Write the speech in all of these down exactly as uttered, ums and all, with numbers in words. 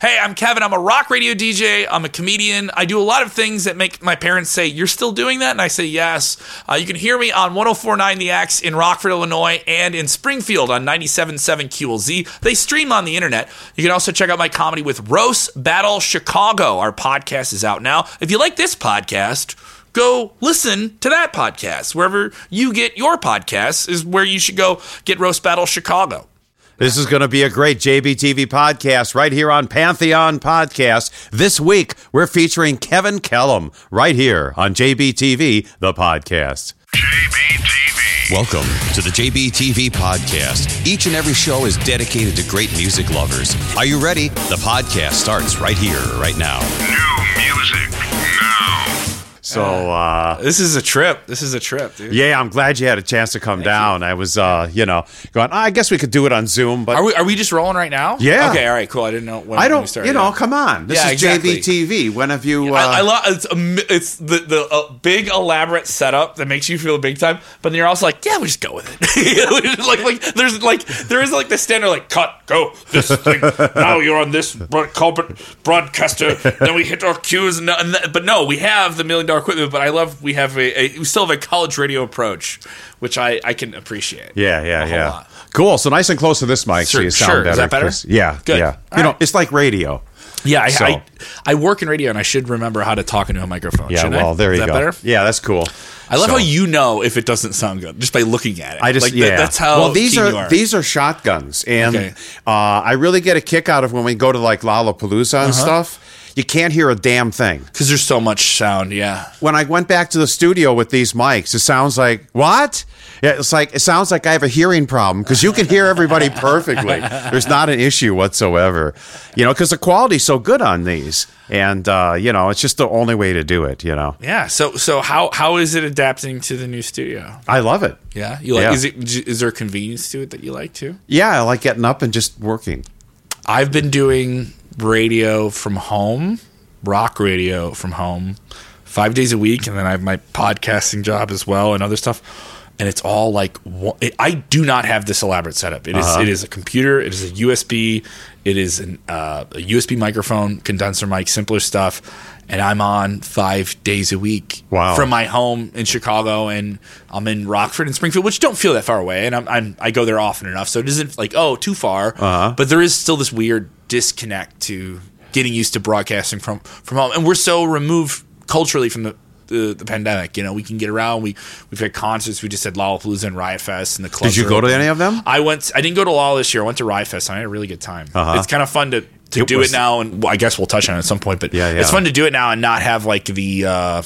Hey, I'm Kevin. I'm a rock radio D J. I'm a comedian. I do a lot of things that make my parents say, you're still doing that? And I say, yes. Uh, you can hear me on one oh four point nine The X in Rockford, Illinois, and in Springfield on ninety-seven point seven Q L Z. They stream on the internet. You can also check out my comedy with Roast Battle Chicago. Our podcast is out now. If you like this podcast, go listen to that podcast. Wherever you get your podcasts is where you should go get Roast Battle Chicago. This is going to be a great J B T V podcast right here on Pantheon Podcast. This week, we're featuring Kevin Kellum right here on J B T V, the podcast. J B T V. Welcome to the J B T V podcast. Each and every show is dedicated to great music lovers. Are you ready? The podcast starts right here, right now. New music now. So uh, this is a trip. This is a trip, dude. Yeah, I'm glad you had a chance to come Thank down. You. I was, uh, you know, going, oh, I guess we could do it on Zoom. But are we, are we just rolling right now? Yeah. Okay, all right, cool. I didn't know when, I don't, when we started. You know, come on. This yeah, is exactly. J B T V. When have you... Uh, I, I love It's, a, it's the, the uh, big, elaborate setup that makes you feel big time, but then you're also like, yeah, we'll just go with it. like, like, there's like, there is like the standard, like, cut, go, this thing. Now you're on this corporate broadcaster. Then we hit our cues. And, and th- but no, we have the million dollar equipment, but I love we have a, a we still have a college radio approach, which I, I can appreciate. Yeah, yeah, yeah. Lot. Cool. So nice and close to this mic, sure, so you sound sure. better. Is that better? Yeah, good. Yeah. All you right. know, it's like radio. Yeah, I, so. I I work in radio, and I should remember how to talk into a microphone. Yeah, well, I? there Is you that go. Better? Yeah, that's cool. I love so. how you know if it doesn't sound good just by looking at it. I just like, yeah. That, that's how. Well, these are, are these are shotguns, and okay. uh, I really get a kick out of when we go to like Lollapalooza and uh-huh. stuff. You can't hear a damn thing. Because there's so much sound, yeah. When I went back to the studio with these mics, it sounds like, what? Yeah, it's like it sounds like I have a hearing problem because you can hear everybody perfectly. There's not an issue whatsoever. You know, because the quality's so good on these. And, uh, you know, it's just the only way to do it, you know. Yeah, so so how how is it adapting to the new studio? I love it. Yeah? You like? Yeah. Is, it, is there a convenience to it that you like, too? Yeah, I like getting up and just working. I've been doing... radio from home, rock radio from home, five days a week, and then I have my podcasting job as well and other stuff. And it's all like it, I do not have this elaborate setup. It is uh-huh. it is a computer, it is a U S B, it is an uh, a U S B microphone, condenser mic, simpler stuff. And I'm on five days a week wow. from my home in Chicago, and I'm in Rockford and Springfield, which don't feel that far away. And I'm, I'm I go there often enough, so it isn't like oh too far. Uh-huh. But there is still this weird disconnect to getting used to broadcasting from, from home, and we're so removed culturally from the, the, the pandemic. You know, we can get around. We we've had concerts. We just had Lollapalooza and Riot Fest and the club. Did you go to any of them? I went. I didn't go to Lolla this year. I went to Riot Fest. And I had a really good time. Uh-huh. It's kind of fun to. To it do was, it now, and well, I guess we'll touch on it at some point, but yeah, yeah. it's fun to do it now and not have like the uh,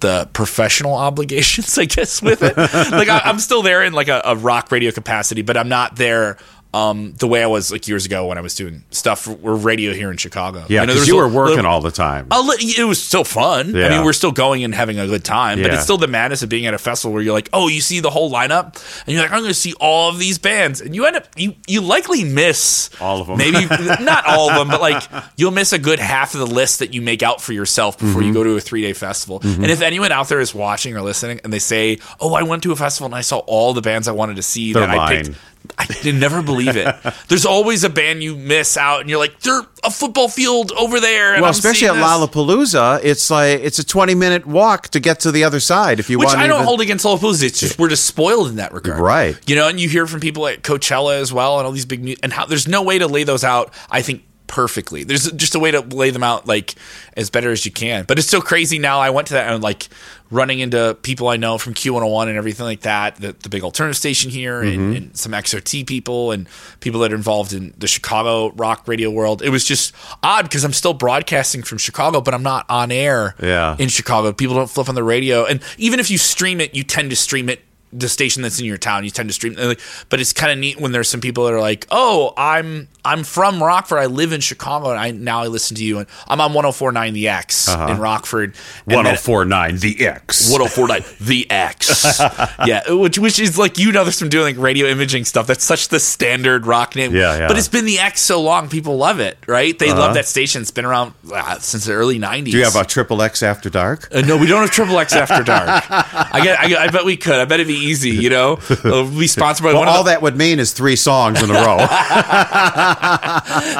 the professional obligations, I guess, with it. Like I, I'm still there in like a, a rock radio capacity, but I'm not there um, the way I was like years ago when I was doing stuff for, for radio here in Chicago. Yeah, because you were working little, all the time. Li- it was still fun. Yeah. I mean, we're still going and having a good time, yeah. but it's still the madness of being at a festival where you're like, oh, you see the whole lineup, and you're like, I'm going to see all of these bands, and you end up you you likely miss all of them. Maybe not all of them, but like you'll miss a good half of the list that you make out for yourself before mm-hmm. you go to a three day festival. Mm-hmm. And if anyone out there is watching or listening, and they say, oh, I went to a festival and I saw all the bands I wanted to see, They're that lying. I picked. I didn't never believe it. There's always a band you miss out, and you're like, they're a football field over there. And well, I'm especially at this. Lollapalooza, it's like it's a twenty minute walk to get to the other side. If you Which want, I don't even... hold against Lollapalooza. It's just we're just spoiled in that regard, right? You know, and you hear from people at Coachella as well, and all these big mu- and how there's no way to lay those out. I think. Perfectly. There's just a way to lay them out like as better as you can. But it's so crazy now. I went to that and like running into people I know from Q one oh one and everything like that, the, the big alternative station here and, mm-hmm. and some X R T people and people that are involved in the Chicago rock radio world. It was just odd because I'm still broadcasting from Chicago, but I'm not on air yeah. in Chicago. People don't flip on the radio. And even if you stream it, you tend to stream it. The station that's in your town, you tend to stream. But it's kind of neat when there's some people that are like, "Oh, I'm I'm from Rockford. I live in Chicago, and I now I listen to you." And I'm on one oh four point nine The X uh-huh. in Rockford. one oh four point nine The X. one oh four point nine The X. Yeah, which which is like you know, there's some doing like radio imaging stuff. That's such the standard rock name. Yeah, yeah. But it's been The X so long, people love it, right? They uh-huh. love that station. It's been around uh, since the early nineties. Do you have a triple X after dark? Uh, no, we don't have triple X after dark. I get. I, I bet we could. I bet it'd be. easy, you know? It'll be sponsored by well, one all of the- that would mean is three songs in a row.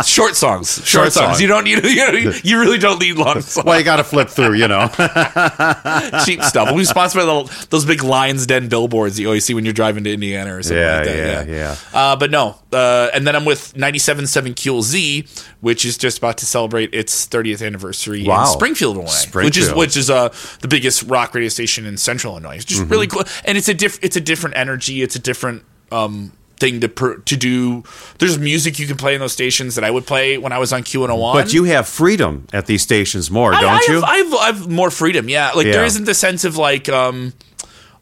Short songs. Short, Short songs. Song. You don't need, you know, you really don't need long songs. Well, you got to flip through, you know. Cheap stuff. We'll be sponsored by the, those big Lion's Den billboards that you always see when you're driving to Indiana or something yeah, like that. Yeah, yeah, yeah. Uh, but no. Uh, and then I'm with ninety-seven point seven Q L Z, which is just about to celebrate its thirtieth anniversary wow. in Springfield, Illinois. Springfield. Which is which is uh, the biggest rock radio station in Central Illinois. It's just mm-hmm. really cool. And it's a diff- it's a different energy. It's a different um, thing to per- to do. There's music you can play in those stations that I would play when I was on Q one oh one. But you have freedom at these stations more, I, don't I have, you? I have, I have more freedom, yeah. Like yeah. there isn't the sense of like... Um,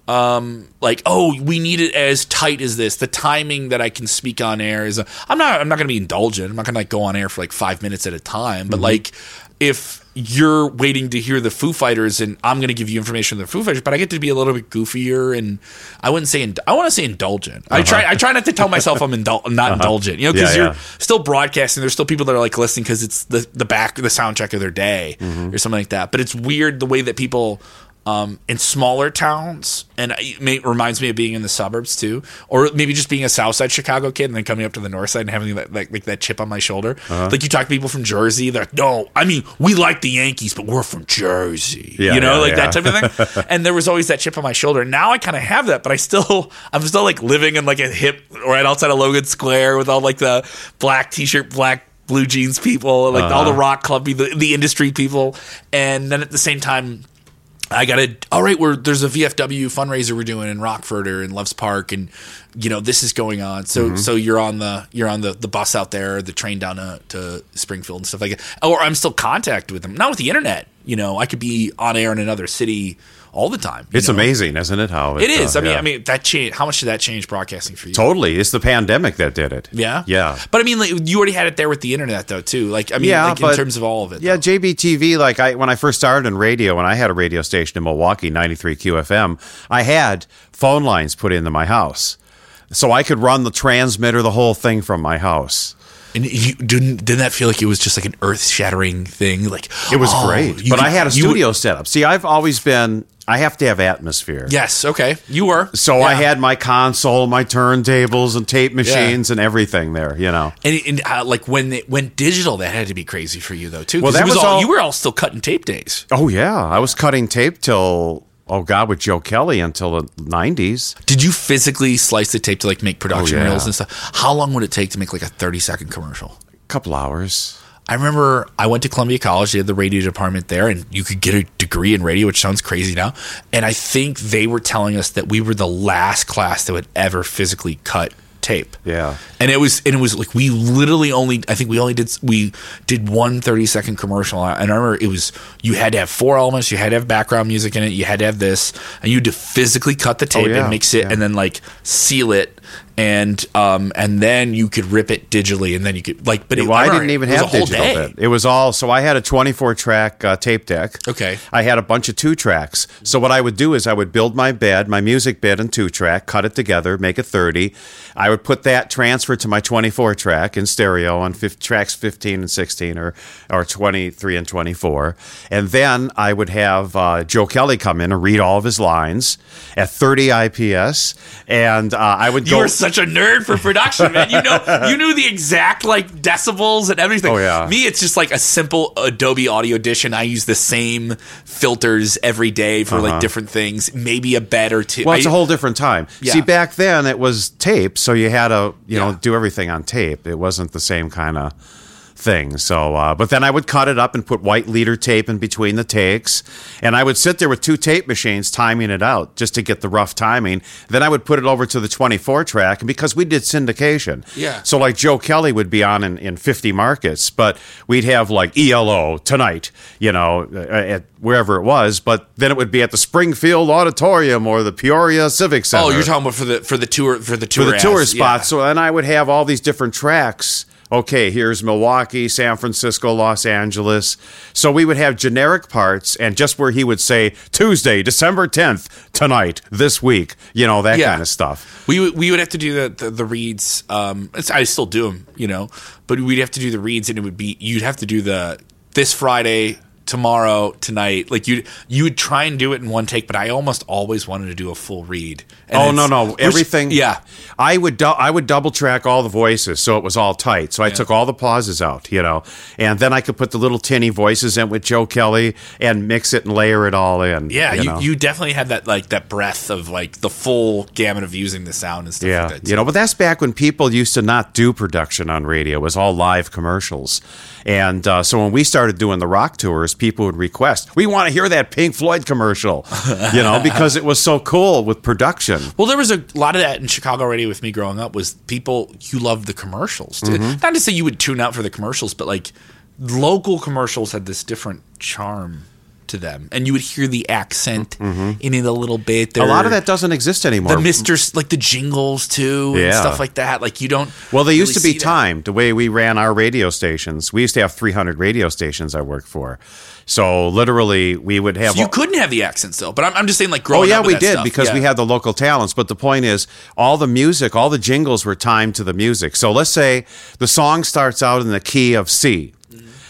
Um, like oh, we need it as tight as this. The timing that I can speak on air is. A, I'm not. I'm not going to be indulgent. I'm not going to like go on air for like five minutes at a time. But mm-hmm. like, if you're waiting to hear the Foo Fighters, and I'm going to give you information on the Foo Fighters, but I get to be a little bit goofier, and I wouldn't say. Ind- I want to say indulgent. Uh-huh. I try. I try not to tell myself I'm indul- not uh-huh. indulgent. You know, because yeah, you're yeah. still broadcasting. There's still people that are like listening because it's the the back, the soundtrack of their day mm-hmm. or something like that. But it's weird the way that people. Um, in smaller towns, and it, may, it reminds me of being in the suburbs too, or maybe just being a South Side Chicago kid and then coming up to the North Side and having that like, like that chip on my shoulder. Uh-huh. Like you talk to people from Jersey, they're like, no, I mean we like the Yankees, but we're from Jersey, yeah, you know, yeah, like yeah. that type of thing. And there was always that chip on my shoulder. Now I kind of have that, but I still, I'm still like living in like a hip right outside of Logan Square with all like the black t-shirt, black blue jeans people, like uh-huh. all the rock club, the, the industry people, and then at the same time. I got to, all right, we're, there's a V F W fundraiser we're doing in Rockford or in Loves Park, and, you know, this is going on. So mm-hmm. so you're on the you're on the, the bus out there, the train down to, to Springfield and stuff like that. Or I'm still in contact with them. Not with the internet. You know, I could be on air in another city all the time. It's know? amazing, isn't it? How It, it is. Uh, I mean, yeah. I mean, that change, how much did that change broadcasting for you? Totally. It's the pandemic that did it. Yeah? Yeah. But, I mean, like, you already had it there with the internet, though, too. Like, I mean, yeah, like, but, in terms of all of it. Yeah, though. J B T V, like, I when I first started in radio, and I had a radio station in Milwaukee, ninety-three Q F M, I had phone lines put into my house. So I could run the transmitter, the whole thing from my house. And you didn't didn't that feel like it was just like an earth-shattering thing? Like it was oh, great, but could, I had a studio would, set up. See, I've always been. I have to have atmosphere. Yes. Okay. You were. So yeah. I had my console, my turntables, and tape machines, yeah. and everything there. You know, and, and uh, like when it went digital, that had to be crazy for you though too. Well, that was, was all. You were all still cutting tape days. Oh yeah, I was cutting tape till. Oh, God, with Joe Kelly until the nineties. Did you physically slice the tape to, like, make production oh, yeah. reels and stuff? How long would it take to make, like, a thirty-second commercial? A couple hours. I remember I went to Columbia College. They had the radio department there, and you could get a degree in radio, which sounds crazy now. And I think they were telling us that we were the last class that would ever physically cut tape. Yeah. And it was and it was like we literally only I think we only did we did one thirty second commercial, and I remember it was you had to have four elements, you had to have background music in it, you had to have this, and you had to physically cut the tape oh, yeah. and mix it yeah. and then like seal it and um and then you could rip it digitally and then you could like but it, well, I, I didn't even have digital bit. It was all so I had a twenty-four track uh, tape deck. Okay. I had a bunch of two tracks. So what I would do is I would build my bed, my music bed and two track, cut it together, make it thirty. I would would put that transfer to my twenty-four track in stereo on f- tracks fifteen and sixteen or or twenty-three and twenty-four, and then I would have uh, Joe Kelly come in and read all of his lines at thirty I P S, and uh, I would go. You were such a nerd for production, man. You know, you knew the exact like decibels and everything. Oh yeah. Me, it's just like a simple Adobe Audio Audition. I use the same filters every day for uh-huh. like different things, maybe a bed or two. Well, it's I, a whole different time. Yeah. See, back then it was tape, so you. You had to, you know, yeah. do everything on tape. It wasn't the same kind of thing. So, uh, but then I would cut it up and put white leader tape in between the takes, and I would sit there with two tape machines timing it out just to get the rough timing. Then I would put it over to the twenty-four track, and because we did syndication, yeah. So like Joe Kelly would be on in, in fifty markets, but we'd have like E L O tonight, you know, at wherever it was. But then it would be at the Springfield Auditorium or the Peoria Civic Center. Oh, you're talking about for the for the tour for the tour for the tour ass. Spots. Yeah. So and I would have all these different tracks. Okay, here's Milwaukee, San Francisco, Los Angeles. So we would have generic parts and just where he would say, Tuesday, December tenth, tonight, this week, you know, that yeah. kind of stuff. We, we would have to do the, the, the reads. Um, I still do them, you know, but we'd have to do the reads and it would be, you'd have to do the this Friday, tomorrow, tonight. Like you, you would try and do it in one take, but I almost always wanted to do a full read. And oh no, no, everything. Which, yeah, I would, du- I would double track all the voices, so it was all tight. So I yeah. took all the pauses out, you know, and then I could put the little tinny voices in with Joe Kelly and mix it and layer it all in. Yeah, you, you, know? you definitely had that like that breadth of like the full gamut of using the sound and stuff. Yeah, like that, you know, but that's back when people used to not do production on radio; it was all live commercials. And uh, so when we started doing the rock tours, people would request, we want to hear that Pink Floyd commercial, you know, because it was so cool with production. Well, there was a lot of that in Chicago radio with me growing up was people, you loved the commercials. Mm-hmm. Not to say you would tune out for the commercials, but like local commercials had this different charm to them, and you would hear the accent mm-hmm. in it a little bit. There, a lot of that doesn't exist anymore. The Mister, like the jingles too, yeah. and stuff like that. Like you don't. Well, they really used to be timed. That. The way we ran our radio stations, we used to have three hundred radio stations I worked for. So literally, we would have. So you all- couldn't have the accents though, but I'm, I'm just saying, like growing. Oh yeah, up with we that did stuff. Because yeah. we had the local talents. But the point is, all the music, all the jingles were timed to the music. So let's say the song starts out in the key of C.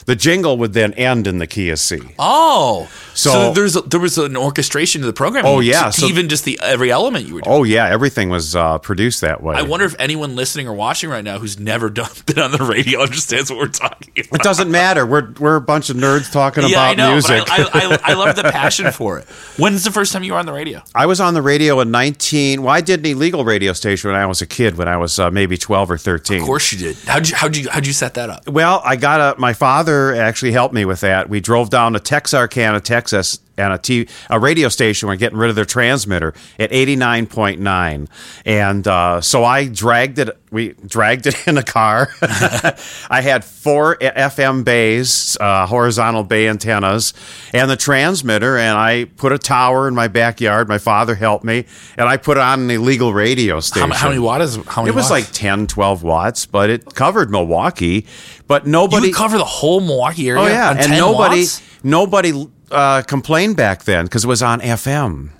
The jingle would then end in the key of C. Oh, so, so there's a, there was an orchestration to the program. Oh yeah, so, even just the every element you were doing. Oh yeah, everything was uh, produced that way. I wonder if anyone listening or watching right now who's never done, been on the radio understands what we're talking about. It doesn't matter. We're we're a bunch of nerds talking yeah, about I know, music. But I, I, I, I love the passion for it. When's the first time you were on the radio? I was on the radio in nineteen. Well, I did an illegal radio station when I was a kid. When I was uh, maybe twelve or thirteen. Of course you did. How'd you how'd you how'd you set that up? Well, I got a, my father. Actually helped me with that. We drove down to Texarkana, Texas, and a, t- a radio station were getting rid of their transmitter at eighty-nine point nine. And uh, so I dragged it, we dragged it in a car. I had four F M bays, uh, horizontal bay antennas, and the transmitter, and I put a tower in my backyard. My father helped me, and I put on an illegal radio station. How, how many watts? How many it was watts? Like ten, twelve watts, but it covered Milwaukee. But nobody. You would cover the whole Milwaukee area? Oh, yeah. On and ten nobody, watts? nobody. Uh, complained back then because it was on F M.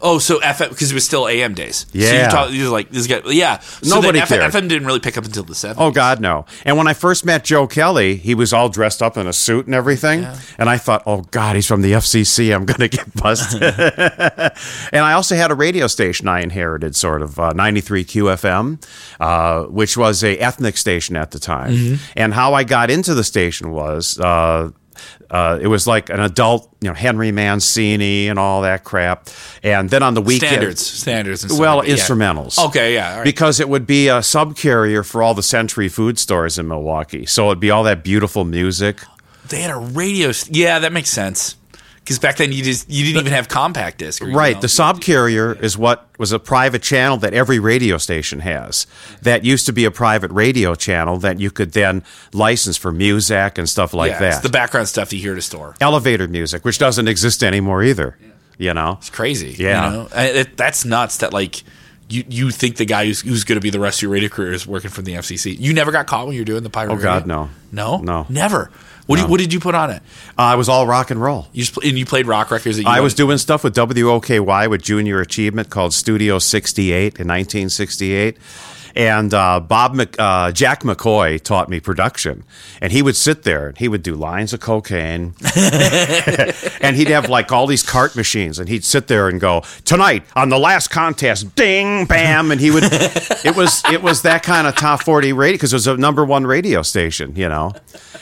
Oh, so F M because it was still A M days. Yeah, so you're, talking, you're like this guy. Yeah, so nobody F M, cared. F M didn't really pick up until the seventies. Oh God, no. And when I first met Joe Kelly, he was all dressed up in a suit and everything, yeah. and I thought, oh God, he's from the F C C. I'm gonna get busted. And I also had a radio station I inherited, sort of uh, ninety-three Q F M, uh, which was a ethnic station at the time. Mm-hmm. And how I got into the station was. Uh, Uh, it was like an adult, you know, Henry Mancini and all that crap. And then on the weekend... Standards. Standards. And stuff well, like instrumentals. Yeah. Okay, yeah. All right. Because it would be a subcarrier for all the Century food stores in Milwaukee. So it'd be all that beautiful music. They had a radio... St- yeah, that makes sense. Because back then you just you didn't but, even have compact disc. Or, right. You know, the subcarrier yeah. is what was a private channel that every radio station has. That used to be a private radio channel that you could then license for music and stuff like yeah, that. It's the background stuff you hear at a store. Elevator music, which doesn't exist anymore either. Yeah. You know, it's crazy. Yeah, you know? I, it, that's nuts. That like. You you think the guy who's, who's going to be the rest of your radio career is working for the F C C? You never got caught when you were doing the pirate. Oh God, radio? no, no, no, never. What no. Did, what did you put on it? Uh, I was all rock and roll. You just, and you played rock records. That you I went, was doing stuff with W O K Y with Junior Achievement called Studio sixty-eight in nineteen sixty-eight. And uh, Bob Mc, uh, Jack McCoy taught me production, and he would sit there and he would do lines of cocaine, and he'd have like all these cart machines, and he'd sit there and go, "Tonight on the last contest, ding, bam," and he would. it was it was that kind of top forty radio because it was a number one radio station, you know.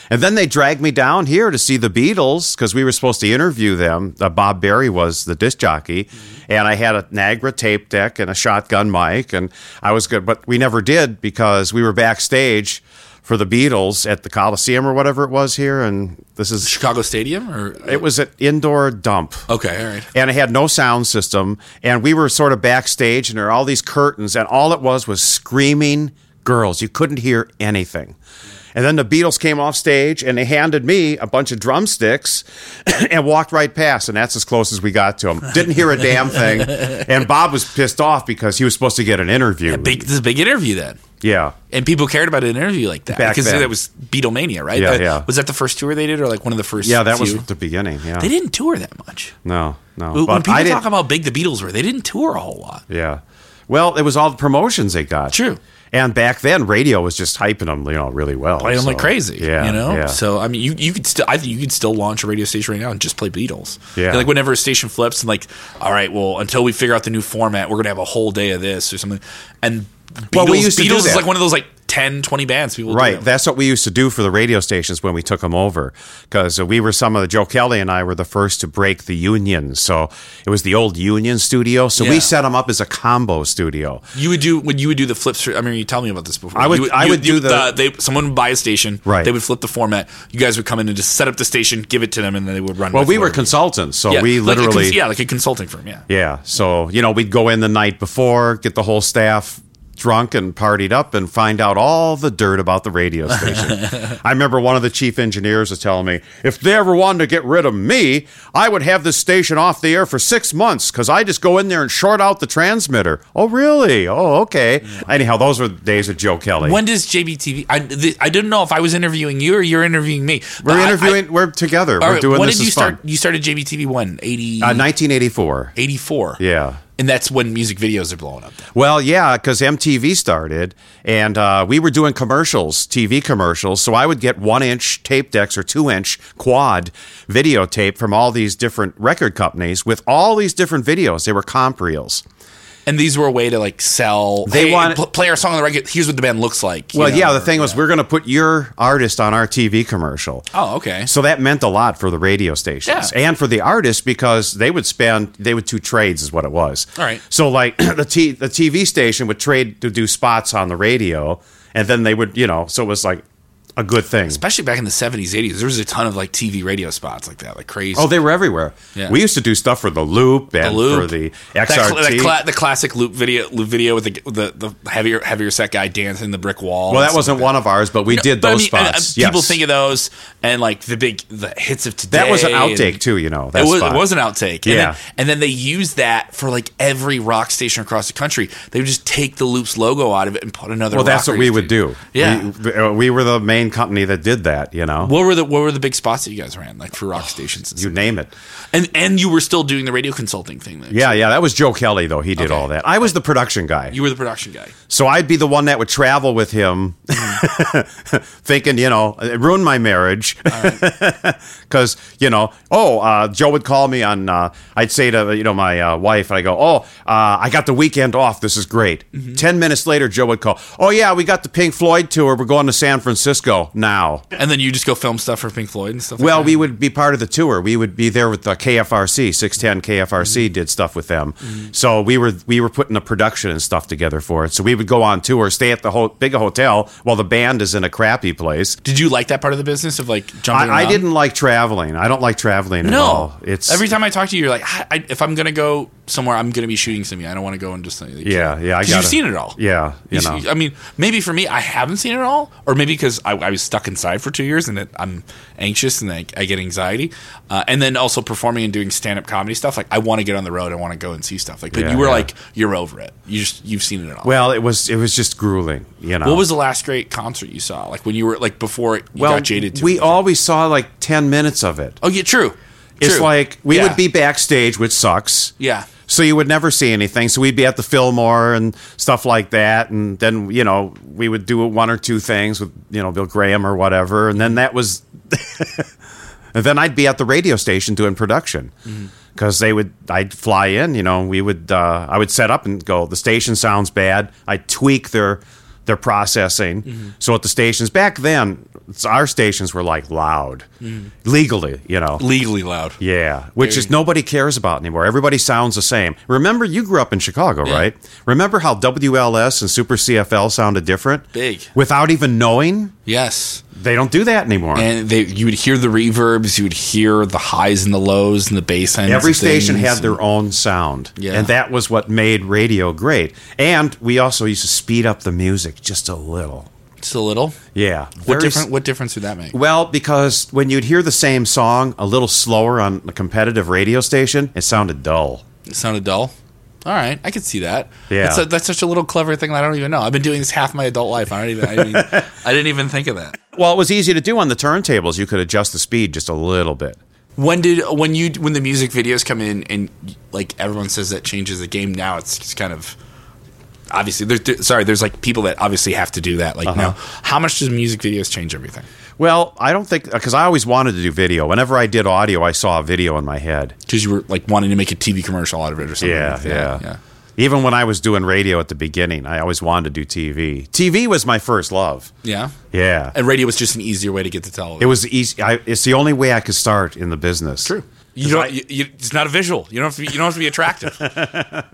And then they dragged me down here to see the Beatles because we were supposed to interview them. Uh, Bob Berry was the disc jockey, mm-hmm. and I had a Niagara tape deck and a shotgun mic, and I was good, but we never did because we were backstage for the Beatles at the Coliseum or whatever it was here, and this is Chicago Stadium, or it was an indoor dump. Okay, all right. And it had no sound system, and we were sort of backstage, and there were all these curtains, and all it was was screaming girls. You couldn't hear anything. And then the Beatles came off stage, and they handed me a bunch of drumsticks and walked right past, and that's as close as we got to them. Didn't hear a damn thing, and Bob was pissed off because he was supposed to get an interview. Yeah, big, this is a big interview then. Yeah. And people cared about an interview like that. Back because then. That was Beatlemania, right? Yeah, uh, yeah. Was that the first tour they did, or like one of the first Yeah, that few? Was the beginning, yeah. They didn't tour that much. No, no. When but people I talk about how big the Beatles were, they didn't tour a whole lot. Yeah. Well, it was all the promotions they got. True. And back then, radio was just hyping them, you know, really well. Playing so, them like crazy, yeah, you know. Yeah. So I mean, you you could still, I think you could still launch a radio station right now and just play Beatles. Yeah. And like whenever a station flips and like, all right, well, until we figure out the new format, we're gonna have a whole day of this or something. And Beatles, well, we used to Beatles do that. Is like one of those like ten, twenty bands people right do that. That's what we used to do for the radio stations when we took them over, because we were some of the Joe Kelly and I were the first to break the union, so it was the old union studio, so yeah. we set them up as a combo studio. You would do when you would do the flips for, I mean, you tell me about this before. I would you, I you, would you, do the, the they, someone would buy a station, right, they would flip the format, you guys would come in and just set up the station, give it to them, and then they would run. Well, we were consultants, so yeah, we literally like a, yeah like a consulting firm. Yeah yeah so you know, we'd go in the night before, get the whole staff drunk and partied up and find out all the dirt about the radio station. I remember one of the chief engineers was telling me, if they ever wanted to get rid of me, I would have this station off the air for six months because I just go in there and short out the transmitter. Oh, really? Oh, okay. Mm. Anyhow, those were the days of Joe Kelly. When does J B T V... I, the, I didn't know if I was interviewing you or you're interviewing me. We're interviewing... I, I, we're together. We're right, doing when this did you start? Fun. You started J B T V when? eighty, uh, nineteen eighty-four. eighty-four. Yeah. And that's when music videos are blowing up. Well, yeah, because M T V started, and uh, we were doing commercials, T V commercials. So I would get one-inch tape decks or two-inch quad videotape from all these different record companies with all these different videos. They were comp reels. And these were a way to like sell. They hey, want play our song on the record. Here's what the band looks like. Well, know, yeah, the thing or, was yeah. we're going to put your artist on our T V commercial. Oh, okay. So that meant a lot for the radio stations yeah. and for the artists, because they would spend they would do trades is what it was. All right. So like the T, the T V station would trade to do spots on the radio, and then they would, you know, so it was like a good thing. Especially back in the seventies, eighties, there was a ton of like T V radio spots like that, like crazy. Oh, they were everywhere. Yeah. We used to do stuff for the Loop and the Loop. For the X R T. That cl- that cla- the classic Loop video, Loop video with the, the the heavier heavier set guy dancing the brick wall. Well, that wasn't like one that. of ours, but we you know, did those I mean, spots. And, uh, people yes. think of those and like the big the hits of today. That was an outtake too, you know. That it was, it was an outtake. Yeah. And then, and then they used that for like every rock station across the country. They would just take the Loop's logo out of it and put another. Well, rock that's what we would do. Yeah, we, we were the main company that did that, you know. What were the what were the big spots that you guys ran, like for rock oh, stations? And you stuff? Name it, and and you were still doing the radio consulting thing. Then, yeah, so. yeah, that was Joe Kelly though. He did okay. all that. I was the production guy. You were the production guy. So I'd be the one that would travel with him, mm-hmm. thinking, you know, it ruined my marriage because right. you know, oh, uh, Joe would call me on. Uh, I'd say to you know my uh, wife, and I go, oh, uh, I got the weekend off. This is great. Mm-hmm. Ten minutes later, Joe would call. Oh yeah, we got the Pink Floyd tour. We're going to San Francisco. Go now. And then you just go film stuff for Pink Floyd and stuff like well, that? Well, we would be part of the tour. We would be there with the K F R C, six ten K F R C mm-hmm. did stuff with them. Mm-hmm. So we were we were putting the production and stuff together for it. So we would go on tour, stay at the ho- big hotel while the band is in a crappy place. Did you like that part of the business of like jumping I, around? I didn't like traveling. I don't like traveling no. at all. It's every time I talk to you, you're like, I, I, if I'm going to go somewhere, I'm going to be shooting something. I don't want to go and just... Like, yeah, yeah. Because you've seen it all. Yeah, you, you know. See, I mean, maybe for me, I haven't seen it all, or maybe because I, I was stuck inside for two years and it, I'm anxious and I, I get anxiety. Uh, and then also performing and doing stand-up comedy stuff. Like, I want to get on the road. I want to go and see stuff. Like, But yeah, you were yeah. like, you're over it. You just, you've seen it all. Well, it was it was just grueling, you know. What was the last great concert you saw? Like, when you were, like, before you well, got jaded to we it? Always saw, like, ten minutes of it. Oh, yeah, true. true. It's like, we yeah. would be backstage, which sucks. Yeah. So you would never see anything. So we'd be at the Fillmore and stuff like that. And then, you know, we would do one or two things with, you know, Bill Graham or whatever. And then that was... and then I'd be at the radio station doing production. Because mm-hmm. they would... I'd fly in, you know, we would... Uh, I would set up and go, the station sounds bad. I'd tweak their... They're processing. Mm-hmm. So at the stations back then, our stations were like loud, mm. legally, you know, legally loud. Yeah, which Very. is nobody cares about anymore. Everybody sounds the same. Remember, you grew up in Chicago, yeah. right? Remember how W L S and Super C F L sounded different, big, without even knowing. Yes, they don't do that anymore. And they, you would hear the reverbs, you would hear the highs and the lows and the bass lines. Every station had their own sound, yeah. and that was what made radio great. And we also used to speed up the music. Just a little. Just a little? Yeah. What, different, what difference would that make? Well, because when you'd hear the same song a little slower on a competitive radio station, it sounded dull. It sounded dull? All right. I could see that. Yeah. That's, a, that's such a little clever thing that I don't even know. I've been doing this half my adult life. I, don't even, I, didn't, even, I didn't even think of that. Well, it was easy to do on the turntables. You could adjust the speed just a little bit. When did when you when the music videos come in and like everyone says that changes the game now, it's, it's kind of... obviously there's th- sorry there's like people that obviously have to do that, like uh-huh. now how much does music videos change everything? Well, I don't think, because I always wanted to do video. Whenever I did audio, I saw a video in my head because you were like wanting to make a T V commercial out of it or something. Yeah, like that. yeah, yeah. Even when I was doing radio at the beginning, I always wanted to do T V. T V was my first love. Yeah? Yeah. And radio was just an easier way to get to television. It was easy. I, it's the only way I could start in the business. True. You don't, I, you, you, it's not a visual. You don't have to be, you don't have to be attractive.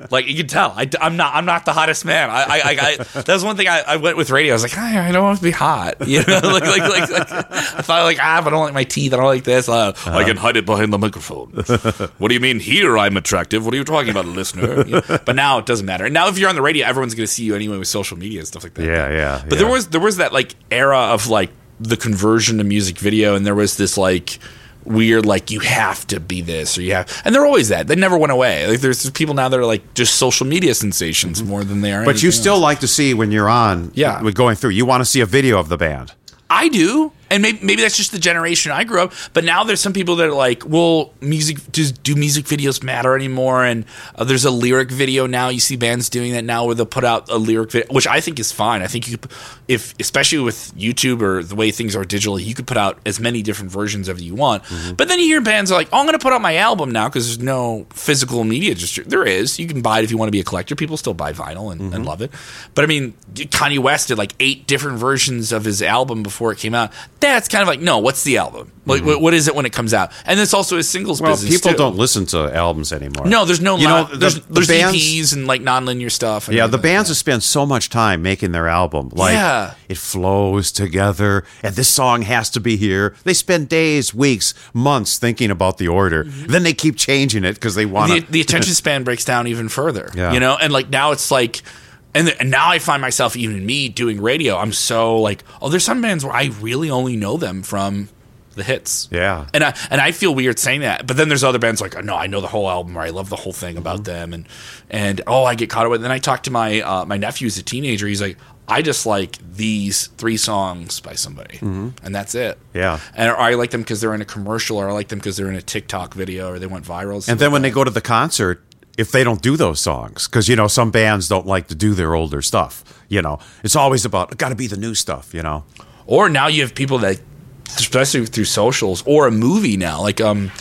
Like, you can tell. I, I'm, not, I'm not the hottest man. I, I, I, I, that was one thing I, I went with radio. I was like, I, I don't want to be hot. You know, like, like, like, like, I thought, like, ah, but I don't like my teeth. I don't like this. Uh, uh-huh. I can hide it behind the microphone. What do you mean here I'm attractive? What are you talking about, listener? You know? But now it doesn't matter. And now if you're on the radio, everyone's going to see you anyway with social media and stuff like that. Yeah, yeah. But yeah. there was there was that, like, era of, like, the conversion to music video, and there was this, like... weird, like you have to be this or you have, and they're always that. They never went away. Like there's people now that are like just social media sensations more than they are. But you still else. like to see when you're on, yeah. with going through. You want to see a video of the band. I do, and maybe maybe that's just the generation I grew up. But now there's some people that are like, well, music does do music videos matter anymore? And uh, there's a lyric video now. You see bands doing that now where they'll put out a lyric video, which I think is fine. I think you could, if especially with YouTube or the way things are digitally, you could put out as many different versions of it you want. Mm-hmm. But then you hear bands are like, oh, I'm going to put out my album now because there's no physical media distribution. There is. You can buy it if you want to be a collector. People still buy vinyl and, mm-hmm. and love it. But I mean, Kanye West did like eight different versions of his album before it came out. That's kind of like, no, what's the album? Like, mm-hmm. what is it when it comes out? And it's also a singles well, business, people too. Don't listen to albums anymore. No, there's no... You know, li- the, there's the there's bands, E Ps and, like, non-linear stuff. And yeah, the bands that. have spent so much time making their album. Like, yeah. it flows together, and this song has to be here. They spend days, weeks, months thinking about the order. Mm-hmm. Then they keep changing it because they want to... The, the attention span breaks down even further, yeah. you know? And, like, now it's like... And, the, and now I find myself, even me, doing radio. I'm so like, oh, there's some bands where I really only know them from the hits. Yeah. And I and I feel weird saying that. But then there's other bands like, oh, no, I know the whole album or I love the whole thing mm-hmm. about them. And, and oh, I get caught up with it. Then I talk to my, uh, my nephew who's a teenager. He's like, I just like these three songs by somebody. Mm-hmm. And that's it. Yeah. And or I like them because they're in a commercial, or I like them because they're in a TikTok video, or they went viral. And then when they go to the concert, if they don't do those songs, because, you know, some bands don't like to do their older stuff, you know. It's always about, got to be the new stuff, you know. Or now you have people that, especially through socials, or a movie now, like um,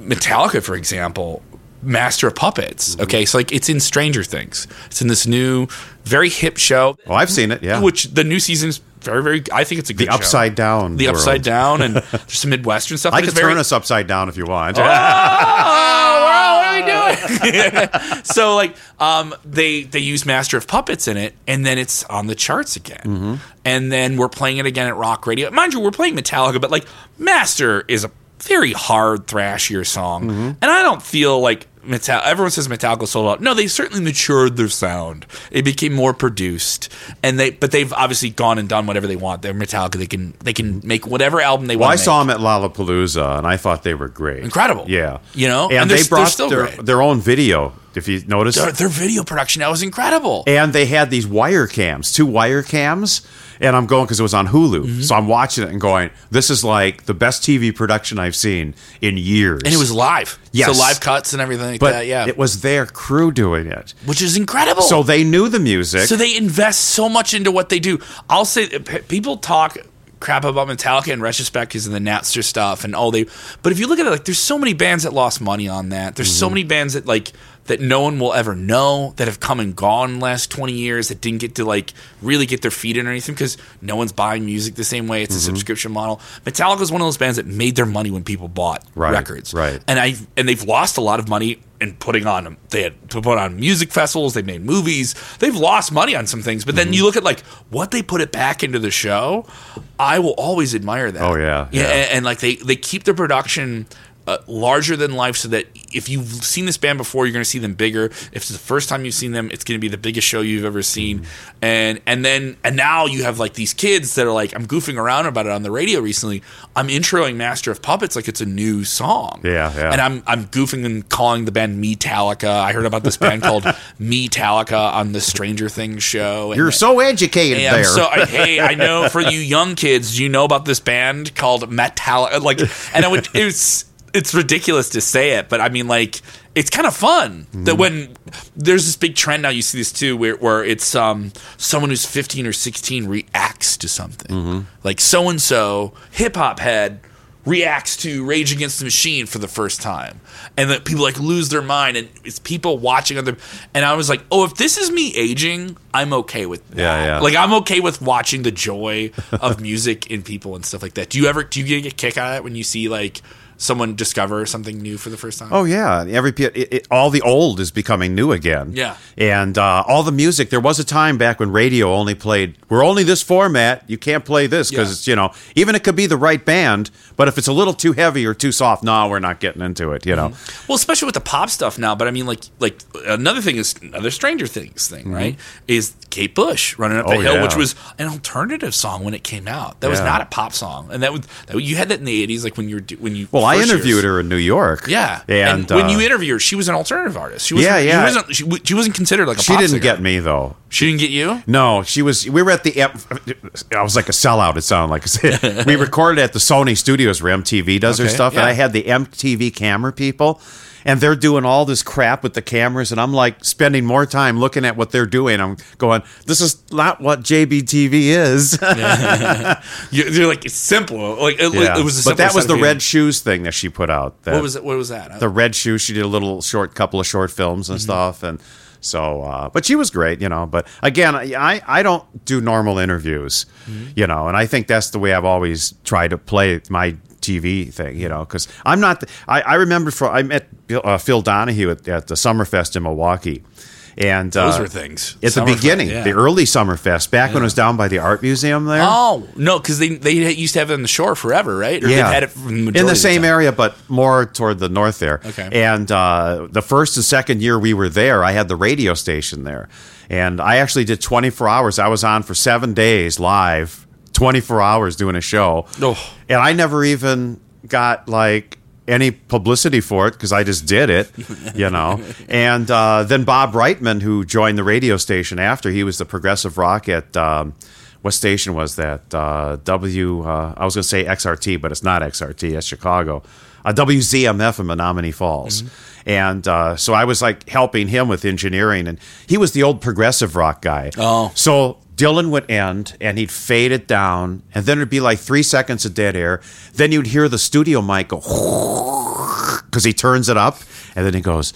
Metallica, for example, Master of Puppets. Mm-hmm. Okay, so, like, it's in Stranger Things. It's in this new, very hip show. Oh, I've seen it, yeah. Which the new season's very, very, I think it's a good show. The Upside Down. The Upside Down, and there's some Midwestern stuff. I could turn us upside down if you want. Oh! So, like, um, they they use Master of Puppets in it, and then it's on the charts again. Mm-hmm. And then we're playing it again at rock radio. Mind you, we're playing Metallica, but, like, Master is a very hard, thrashier song. Mm-hmm. And I don't feel like Metallica, everyone says Metallica sold out. No, they certainly matured their sound. It became more produced, and they but they've obviously gone and done whatever they want. They're Metallica. They can they can make whatever album they well, want. Well, I saw them at Lollapalooza, and I thought they were great, incredible. Yeah, you know, and, and they brought still their, their own video. If you notice, their, their video production now was incredible. And they had these wire cams, two wire cams, and I'm going because it was on Hulu, mm-hmm. so I'm watching it and going, "This is like the best T V production I've seen in years." And it was live, yes, so live cuts and everything. Like but that, yeah. It was their crew doing it, which is incredible. So they knew the music. So they invest so much into what they do. I'll say people talk crap about Metallica in retrospect because of the Napster stuff and all they. But if you look at it, like, there's so many bands that lost money on that. There's mm-hmm. so many bands that like that no one will ever know that have come and gone in the last twenty years that didn't get to like really get their feet in or anything because no one's buying music the same way. It's a mm-hmm. subscription model. Metallica is one of those bands that made their money when people bought right, records. Right. And I and they've lost a lot of money in putting on them. They had to put on music festivals. They made movies. They've lost money on some things. But then mm-hmm. you look at like what they put it back into the show. I will always admire that. Oh yeah. Yeah. yeah. And, and like they they keep their production. Uh, larger than life, so that if you've seen this band before, you're going to see them bigger. If it's the first time you've seen them, it's going to be the biggest show you've ever seen. Mm-hmm. And and then and now you have like these kids that are like, I'm goofing around about it on the radio recently. I'm introing Master of Puppets like it's a new song. Yeah, yeah. And I'm I'm goofing and calling the band Metallica. I heard about this band called Metallica on the Stranger Things show. And you're that, so educated and there. So, I, hey, I know for you young kids, do you know about this band called Metallica? Like, and I would it's. It's ridiculous to say it, but I mean, like, it's kind of fun mm. that when there's this big trend now, you see this too, where, where it's um, someone who's fifteen or sixteen reacts to something. Mm-hmm. Like so-and-so, hip-hop head, reacts to Rage Against the Machine for the first time. And that people like lose their mind, and it's people watching other. And I was like, oh, if this is me aging, I'm okay with that. Yeah, yeah. Like I'm okay with watching the joy of music in people and stuff like that. Do you ever, do you get a kick out of it when you see like someone discover something new for the first time? Oh yeah, every it, it, all the old is becoming new again. Yeah, and uh, all the music. There was a time back when radio only played. We're only this format. You can't play this because yeah. it's you know even it could be the right band, but if it's a little too heavy or too soft, no, nah, we're not getting into it. You know. Mm-hmm. Well, especially with the pop stuff now. But I mean, like like another thing is another Stranger Things thing, mm-hmm. right? Is Kate Bush Running Up the oh, Hill, yeah. which was an alternative song when it came out. That yeah. was not a pop song, and that was that, you had that in the eighties, like when you were when you well. I interviewed years. her in New York. Yeah, and, and when uh, you interviewed her, she was an alternative artist. She was, yeah, yeah. She wasn't, she, she wasn't considered like a she pop didn't singer. Get me though. She didn't get you? No, she was. We were at the. I was like a sellout. It sounded like we recorded at the Sony Studios where M T V does okay, their stuff, yeah. and I had the M T V camera people. And they're doing all this crap with the cameras, and I'm like spending more time looking at what they're doing. I'm going, this is not what J B T V is. You're like, it's simple. Like it, yeah. it was a simple. But that was the Red it. Shoes thing that she put out. That, what was it? What was that? The Red Shoes. She did a little short, couple of short films and mm-hmm. stuff, and so. Uh, but she was great, you know. But again, I I don't do normal interviews, mm-hmm. you know, and I think that's the way I've always tried to play my T V thing, you know, because I'm not. The, I, I remember from I met uh, Phil Donahue at, at the Summerfest in Milwaukee, and uh, those were things at Summerfest, the beginning, yeah. the early Summerfest, back yeah. when it was down by the art museum there. Oh no, because they they used to have it on the shore forever, right? Or yeah, had it from the in the same the area, but more toward the north there. Okay, and uh, the first and second year we were there, I had the radio station there, and I actually did twenty-four hours. I was on for seven days live. twenty-four hours doing a show. Oh. And I never even got like any publicity for it because I just did it, you know. And uh, then Bob Reitman, who joined the radio station after, he was the progressive rock at, um, what station was that? Uh, w, uh, I was going to say X R T, but it's not X R T, it's Chicago. Uh, W Z M F in Menominee Falls. Mm-hmm. And uh, so I was like helping him with engineering, and he was the old progressive rock guy. Oh. So Dylan would end, and he'd fade it down, and then it'd be like three seconds of dead air. Then you'd hear the studio mic go, because he turns it up, and then he goes,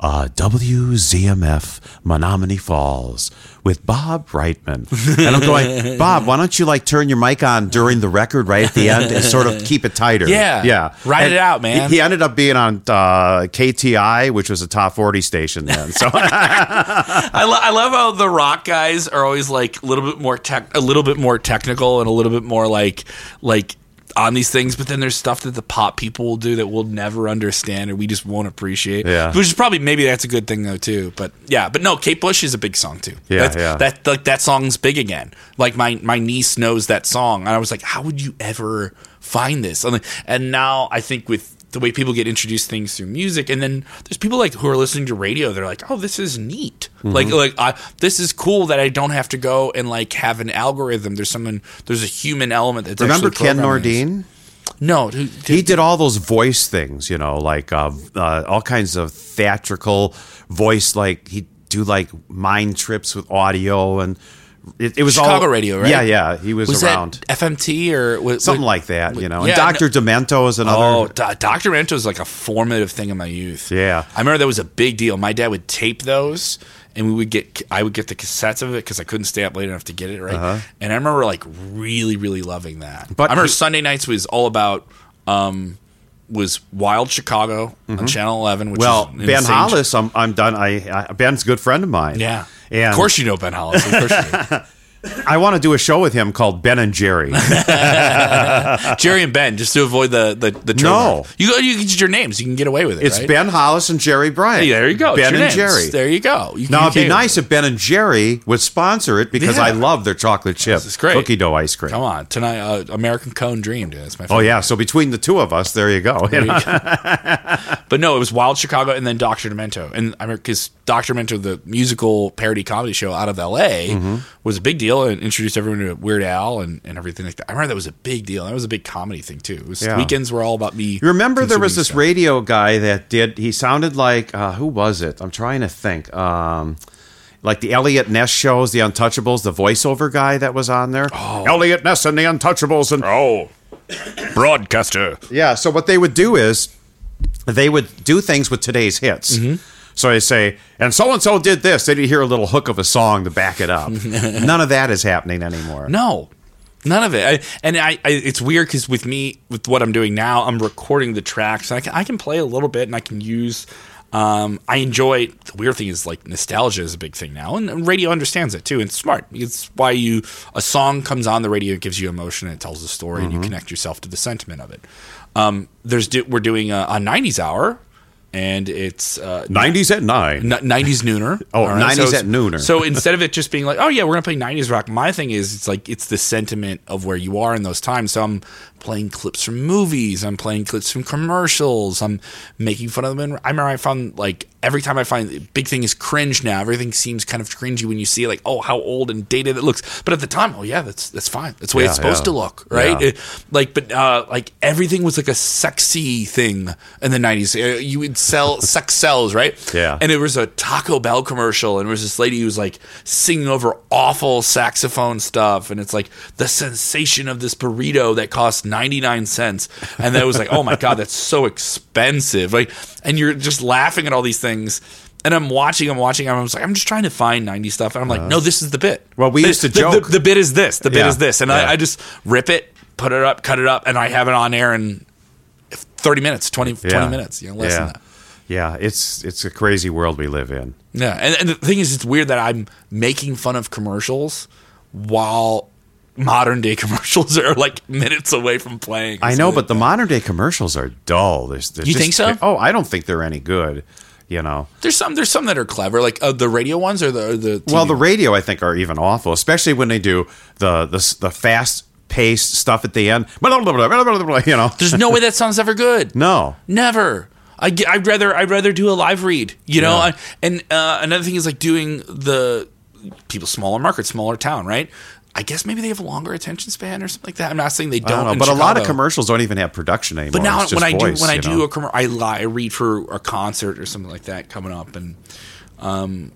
uh, W Z M F, Menominee Falls, with Bob Reitman. And I'm going, Bob, why don't you like turn your mic on during the record right at the end and sort of keep it tighter? Yeah. Yeah. Write and it out, man. He ended up being on uh, K T I, which was a top forty station then. So I, lo- I love how the rock guys are always like a little bit more tech, a little bit more technical, and a little bit more like, like, on these things, but then there's stuff that the pop people will do that we'll never understand, or we just won't appreciate. Yeah. Which is probably, maybe that's a good thing though too. But yeah, but no, Kate Bush is a big song too. Yeah, that's, yeah. That like that song's big again. Like my my niece knows that song, and I was like, how would you ever find this? And, and now I think with the way people get introduced things through music, and then there's people like who are listening to radio, they're like, oh, this is neat. Mm-hmm. Like like I, this is cool that I don't have to go and like have an algorithm. There's someone there's a human element that's Remember actually Ken Nordine? No, to, to, he did all those voice things, you know, like uh, uh, all kinds of theatrical voice, like he'd do like mind trips with audio, and It, it was Chicago all, radio, right? Yeah, yeah. He was, was around that F M T or was, something like that, was, you know. And yeah, Doctor No, Demento is another. Oh, do, Doctor Demento is like a formative thing in my youth. Yeah, I remember that was a big deal. My dad would tape those, and we would get. I would get the cassettes of it because I couldn't stay up late enough to get it right. Uh-huh. And I remember like really, really loving that. But I remember he, Sunday nights was all about. Um, was Wild Chicago mm-hmm. on Channel eleven. Which well, is Ben Hollis, I'm, I'm done. I, I Ben's a good friend of mine. Yeah. And of course you know Ben Hollis. Of course you do. I want to do a show with him called Ben and Jerry. Jerry and Ben, just to avoid the the, the No. You you can get your names. You can get away with it, It's right? Ben Hollis and Jerry Bryant. Hey, there you go. Ben and names. Jerry. There you go. You now, it'd be nice it. if Ben and Jerry would sponsor it, because yeah. I love their chocolate chip cookie dough ice cream. Come on. Tonight, uh, American Cone Dream, dude. That's my favorite. Oh, yeah. So between the two of us, there you go. There you know? go. But no, it was Wild Chicago and then Doctor Demento. And I remember because Doctor Demento, the musical parody comedy show out of L A, mm-hmm. was a big deal. deal and introduced everyone to Weird Al and, and everything like that. I remember that was a big deal. That was a big comedy thing too. It was, yeah. Weekends were all about me. You remember there was this stuff. radio guy that did, he sounded like, uh, who was it? I'm trying to think. Um, like the Elliot Ness shows, the Untouchables, the voiceover guy that was on there. Oh. Elliot Ness and the Untouchables and oh, broadcaster. Yeah. So what they would do is they would do things with today's hits. Mm-hmm. So I say, and so-and-so did this. They did hear a little hook of a song to back it up. None of that is happening anymore. No, none of it. I, and I, I, it's weird because with me, with what I'm doing now, I'm recording the tracks. And I can, I can play a little bit and I can use um, – I enjoy – the weird thing is like nostalgia is a big thing now. And radio understands it too. And it's smart. It's why you – a song comes on the radio, it gives you emotion, and it tells a story, mm-hmm. and you connect yourself to the sentiment of it. Um, there's We're doing a, a nineties hour. And it's uh, nineties at nine. N- nineties nooner. Oh, right? nineties so at nooner. So instead of it just being like, oh yeah, we're gonna play nineties rock. My thing is, it's like it's the sentiment of where you are in those times. So I'm playing clips from movies. I'm playing clips from commercials. I'm making fun of them. And I remember I found like every time I find the big thing is cringe now. Everything seems kind of cringy when you see like, oh, how old and dated it looks. But at the time, oh yeah, that's that's fine. That's the way yeah, it's supposed yeah. to look, right? Yeah. It, like, but uh, like everything was like a sexy thing in the nineties. Uh, you would sell sex sells, right? Yeah. And there was a Taco Bell commercial, and there was this lady who was like singing over awful saxophone stuff, and it's like the sensation of this burrito that cost ninety-nine cents, and that was like, oh my god, that's so expensive, like, and you're just laughing at all these things. And I'm watching, I'm watching, I'm like, I'm just trying to find nineties stuff, and I'm like, uh, no, this is the bit. Well, we the, used to the, joke. The, the bit is this. The bit yeah. is this, and yeah. I, I just rip it, put it up, cut it up, and I have it on air in thirty minutes, twenty, yeah. twenty minutes, you know, less yeah. than that. Yeah, it's it's a crazy world we live in. Yeah, and, and the thing is, it's weird that I'm making fun of commercials while modern day commercials are like minutes away from playing. I know, but like the modern day commercials are dull. There's, there's you just, think so? Oh, I don't think they're any good. You know, there's some there's some that are clever, like uh, the radio ones or the or the T V well, the radio ones? I think are even awful, especially when they do the the the fast. Paste stuff at the end, you know. There's no way that song's ever good. No, never. I get, I'd rather I'd rather do a live read, you know. Yeah. I, and uh, another thing is like doing the people smaller market, smaller town, right? I guess maybe they have a longer attention span or something like that. I'm not saying they don't. I don't know, but Chicago. A lot of commercials don't even have production anymore. But now it's just when voice, I do when I do know? a commercial, I lie, I read for a concert or something like that coming up, and um.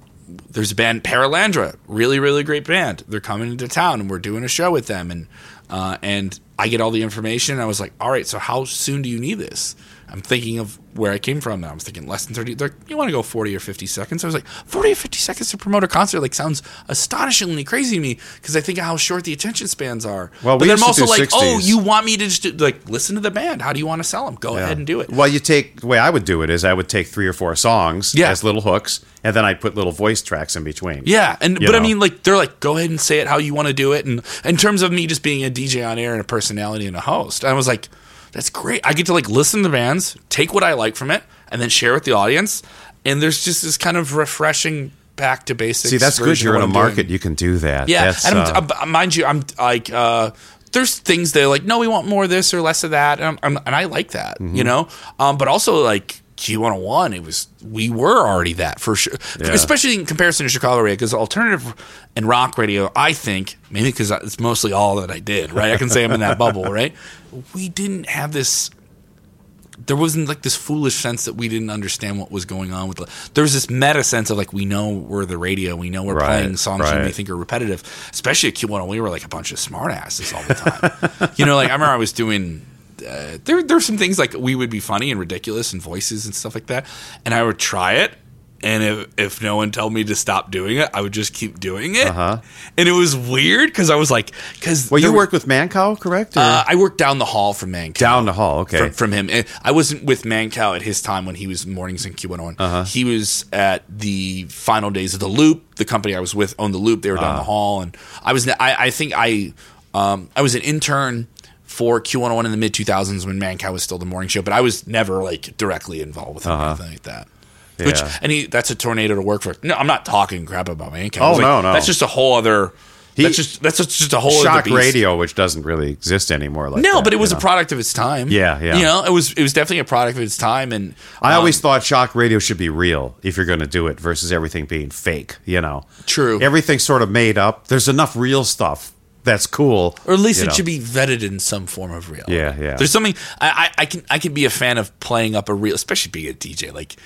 There's a band, Paralandra, really, really great band. They're coming into town, and we're doing a show with them. And uh, and I get all the information. And I was like, all right, so how soon do you need this? I'm thinking of where I came from now. I was thinking less than thirty. They're like, you want to go forty or fifty seconds? I was like, forty or fifty seconds to promote a concert? Like, sounds astonishingly crazy to me because I think of how short the attention spans are. Well, but we then I'm also like, sixties. Oh, you want me to just do, like listen to the band? How do you want to sell them? Go yeah. ahead and do it. Well, you take the way I would do it is I would take three or four songs yeah. as little hooks, and then I'd put little voice tracks in between. Yeah, and you but know? I mean, like they're like, go ahead and say it how you want to do it. And in terms of me just being a D J on air and a personality and a host, I was like, that's great. I get to like listen to bands, take what I like from it, and then share with the audience. And there's just this kind of refreshing back to basics. See, that's good. You're in a market. Doing. You can do that. Yeah. That's, and I'm, uh, I'm, mind you, I'm like, uh, there's things that are like, no, we want more of this or less of that. And, I'm, I'm, and I like that, mm-hmm. you know? Um, but also like Q one oh one, it was, we were already that for sure. Yeah. Especially in comparison to Chicago radio, because alternative and rock radio, I think, maybe because it's mostly all that I did, right? I can say I'm in that bubble, right? We didn't have this, there wasn't like this foolish sense that we didn't understand what was going on with the, there was this meta sense of like, we know we're the radio, we know we're right, playing songs right. that we think are repetitive, especially at Q one oh one, we were like a bunch of smart asses all the time. You know, like I remember I was doing, uh, there there's some things like we would be funny and ridiculous and voices and stuff like that, and I would try it, and if, if no one told me to stop doing it, I would just keep doing it. Uh-huh. And it was weird because I was like, because well, you worked was, with Mancow, correct? Uh, I worked down the hall from Mancow. Down the hall, okay. From, from him, and I wasn't with Mancow at his time when he was mornings in Q one oh one. Uh-huh. He was at the final days of the Loop. The company I was with owned the Loop. They were down uh-huh. the hall, and I was. I, I think I, um, I was an intern for Q one oh one in the mid two thousands when Mancow was still the morning show, but I was never like directly involved with him uh-huh. or anything like that. Yeah. Which and he, that's a tornado to work for. No, I'm not talking crap about Mancow. Oh, like, no, no. That's just a whole other He, that's just that's just a whole shock other beast. Radio, which doesn't really exist anymore. Like no, that, but it was know? a product of its time. Yeah, yeah. You know, it was it was definitely a product of its time. And um, I always thought shock radio should be real if you're going to do it, versus everything being fake. You know, true. Everything's sort of made up. There's enough real stuff that's cool, or at least it know. should be vetted in some form of real. Yeah, yeah. There's something I, I, I can I can be a fan of playing up a real, especially being a D J, like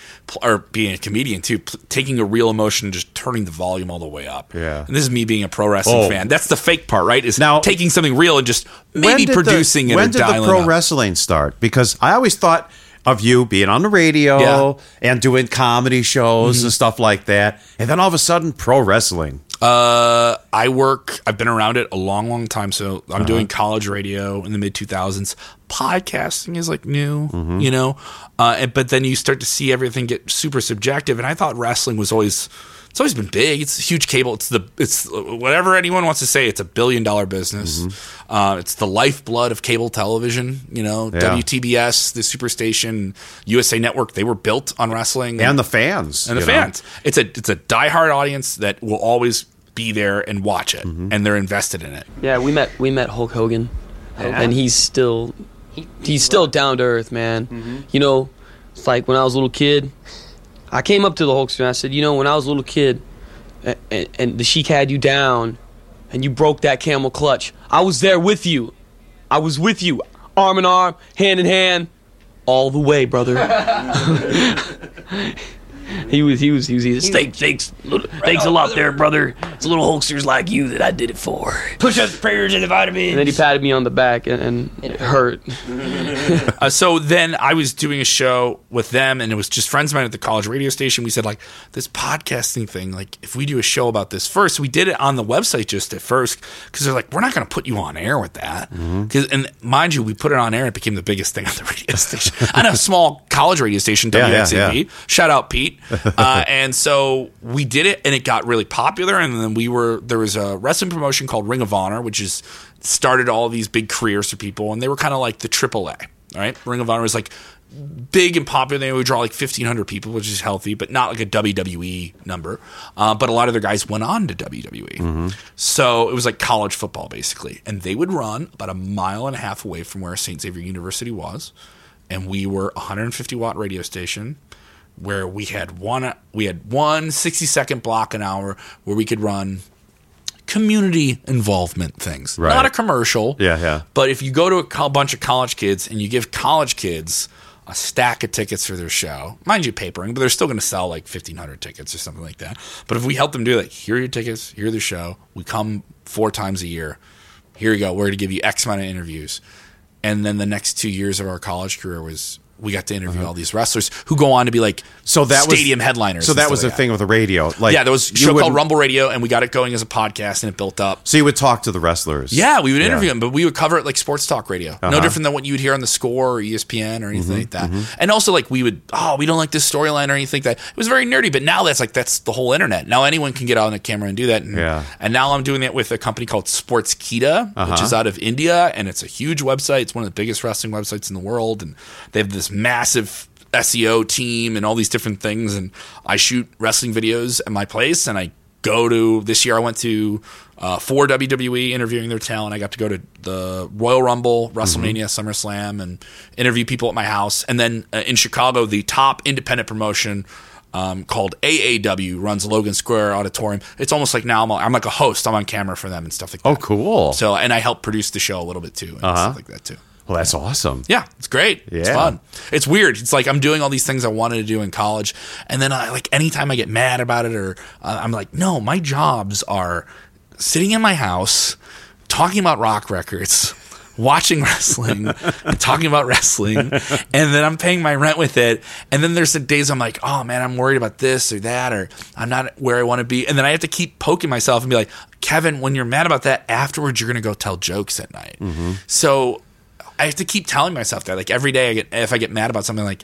or being a comedian too, pl- taking a real emotion, and just turning the volume all the way up. Yeah. And this is me being a pro wrestling oh. fan. That's the fake part, right? Is now taking something real and just maybe producing it. When did, the, when did the pro up. wrestling start? Because I always thought of you being on the radio yeah. and doing comedy shows mm-hmm. and stuff like that, and then all of a sudden, pro wrestling. Uh, I work, I've been around it a long, long time. So I'm uh-huh. doing college radio in the mid two thousands. Podcasting is like new, mm-hmm. you know, uh, and, but then you start to see everything get super subjective. And I thought wrestling was always, it's always been big. It's a huge cable. It's the, it's whatever anyone wants to say. It's a billion dollar business. Mm-hmm. Uh, it's the lifeblood of cable television, you know, yeah. W T B S, the Superstation, U S A Network. They were built on wrestling and, and the fans and the fans. Know? It's a, it's a diehard audience that will always be there and watch it, mm-hmm. and they're invested in it. Yeah, we met we met Hulk Hogan, yeah. and he's still he, he's still down to earth, man. Mm-hmm. You know, it's like when I was a little kid, I came up to the Hulkster and I said, you know, when I was a little kid, and, and the Sheik had you down, and you broke that camel clutch, I was there with you, I was with you, arm in arm, hand in hand, all the way, brother. He was, he was, he was, he was, thanks, thanks, little, right thanks on, a lot brother. there, brother. It's little Hulksters like you that I did it for. Push up the prayers and the vitamins. And then he patted me on the back and, and it hurt. uh, so then I was doing a show with them, and it was just friends of mine at the college radio station. We said, like, this podcasting thing, like, if we do a show about this first, we did it on the website just at first, because they're like, we're not going to put you on air with that. Mm-hmm. 'Cause, and mind you, we put it on air, and it became the biggest thing on the radio station. On a small college radio station, W X A B. Yeah, yeah, yeah. Shout out, Pete. uh, and so we did it, and it got really popular. And then we were there was a wrestling promotion called Ring of Honor, which is started all these big careers for people, and they were kind of like the triple A. All right, Ring of Honor was like big and popular. They would draw like fifteen hundred people, which is healthy, but not like a W W E number. Uh, but a lot of their guys went on to W W E, mm-hmm. so it was like college football basically. And they would run about a mile and a half away from where Saint Xavier University was, and we were a one hundred fifty watt radio station. Where we had one, we had one sixty second block an hour where we could run community involvement things, right. Not a commercial. Yeah, yeah. But if you go to a co- bunch of college kids and you give college kids a stack of tickets for their show, mind you, papering, but they're still going to sell like fifteen hundred tickets or something like that. But if we help them do like, here are your tickets, here are the show. We come four times a year. Here you go. We're going to give you X amount of interviews, and then the next two years of our college career was. We got to interview uh-huh. all these wrestlers who go on to be like so that stadium was, headliners. So that was the like thing that. with the radio. Like, yeah, there was a show would, called Rumble Radio, and we got it going as a podcast, and it built up. So you would talk to the wrestlers. Yeah, we would interview yeah. them, but we would cover it like sports talk radio. Uh-huh. No different than what you would hear on the Score or E S P N or anything mm-hmm, like that. Mm-hmm. And also, like, we would, oh, we don't like this storyline or anything like that. It was very nerdy, but now that's like, that's the whole internet. Now anyone can get on the camera and do that. And, yeah. and now I'm doing that with a company called Sports Kita, uh-huh. which is out of India, and it's a huge website. It's one of the biggest wrestling websites in the world, and they have this massive S E O team and all these different things, and I shoot wrestling videos at my place, and I go to this year I went to uh, for W W E interviewing their talent. I got to go to the Royal Rumble, WrestleMania, mm-hmm. SummerSlam, and interview people at my house. And then uh, in Chicago, the top independent promotion um, called A A W runs Logan Square Auditorium. It's almost like now I'm, I'm like a host. I'm on camera for them and stuff like that. Oh, cool. So and I help produce the show a little bit too and uh-huh. stuff like that too. Well, that's awesome. Yeah, it's great. Yeah. It's fun. It's weird. It's like I'm doing all these things I wanted to do in college, and then I, like anytime I get mad about it or uh, I'm like, no, my jobs are sitting in my house, talking about rock records, watching wrestling, and talking about wrestling, and then I'm paying my rent with it. And then there's the days I'm like, oh, man, I'm worried about this or that, or I'm not where I want to be. And then I have to keep poking myself and be like, Kevin, when you're mad about that, afterwards you're going to go tell jokes at night. Mm-hmm. So – I have to keep telling myself that. Like every day I get, if I get mad about something, like,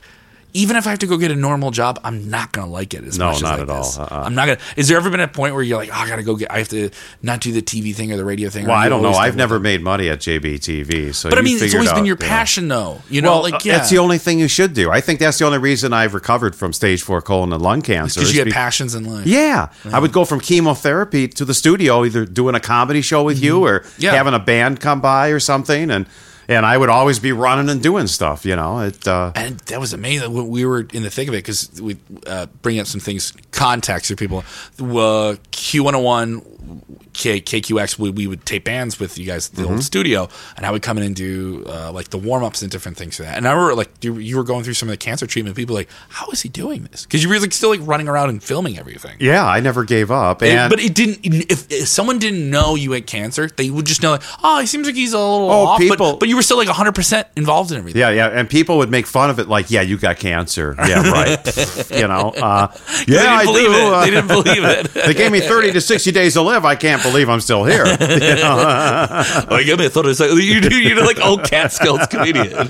even if I have to go get a normal job, I'm not going to like it as no, much as not like at this. all. Uh-uh. I'm not going to. Is there ever been a point where you're like, oh, I got to go get, I have to not do the T V thing or the radio thing? Well, I don't know. I've never made money at J B T V. So but I mean, it's always out, been your you know. passion though. You know, well, like, yeah. That's the only thing you should do. I think that's the only reason I've recovered from stage four colon and lung cancer. Because you had be- passions in life. Yeah. yeah. I would go from chemotherapy to the studio, either doing a comedy show with mm-hmm. you or yeah. having a band come by or something. And, And I would always be running and doing stuff, you know. It uh, and that was amazing. We were in the thick of it because we uh, bring up some things, contacts for people. Uh, Q one oh one, K- KQX, we, we would tape bands with you guys at the mm-hmm. old studio, and I would come in and do uh, like the warm ups and different things for that. And I remember like you, you were going through some of the cancer treatment. People were like, how is he doing this? Because you were like still like running around and filming everything. Yeah, I never gave up. And, and but it didn't. If, if someone didn't know you had cancer, they would just know like, oh, he seems like he's a little oh, off. People, but, but you were still like one hundred percent involved in everything. Yeah, yeah. And people would make fun of it like, yeah, you got cancer. Yeah, right. you know? Uh, yeah, I do. They didn't believe it. They gave me thirty to sixty days to live. I can't believe I'm still here. You know? Like, I thought it was like, you, you're like old Catskills comedian.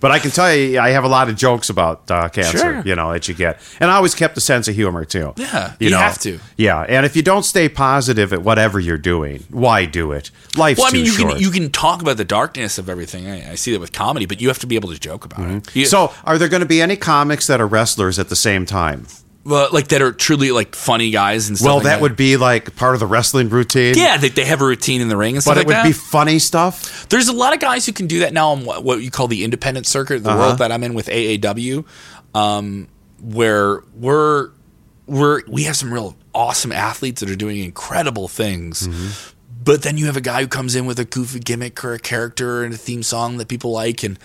But I can tell you, I have a lot of jokes about uh, cancer, sure. you know, that you get. And I always kept a sense of humor, too. Yeah, you, you know? have to. Yeah, and if you don't stay positive at whatever you're doing, why do it? Life's well, I mean, too you short. Can, you can talk about the darkness of everything. I, I see that with comedy, but you have to be able to joke about mm-hmm. it. You, so are there going to be any comics that are wrestlers at the same time? Well, like that are truly like funny guys and stuff. Well, like that, that would be like part of the wrestling routine. Yeah, they, they have a routine in the ring and stuff like that. But it would be funny stuff. There's a lot of guys who can do that now on what, what you call the independent circuit, the uh-huh. world that I'm in with A A W, um, where we're we're we have some real awesome athletes that are doing incredible things. Mm-hmm. But then you have a guy who comes in with a goofy gimmick or a character and a theme song that people like, and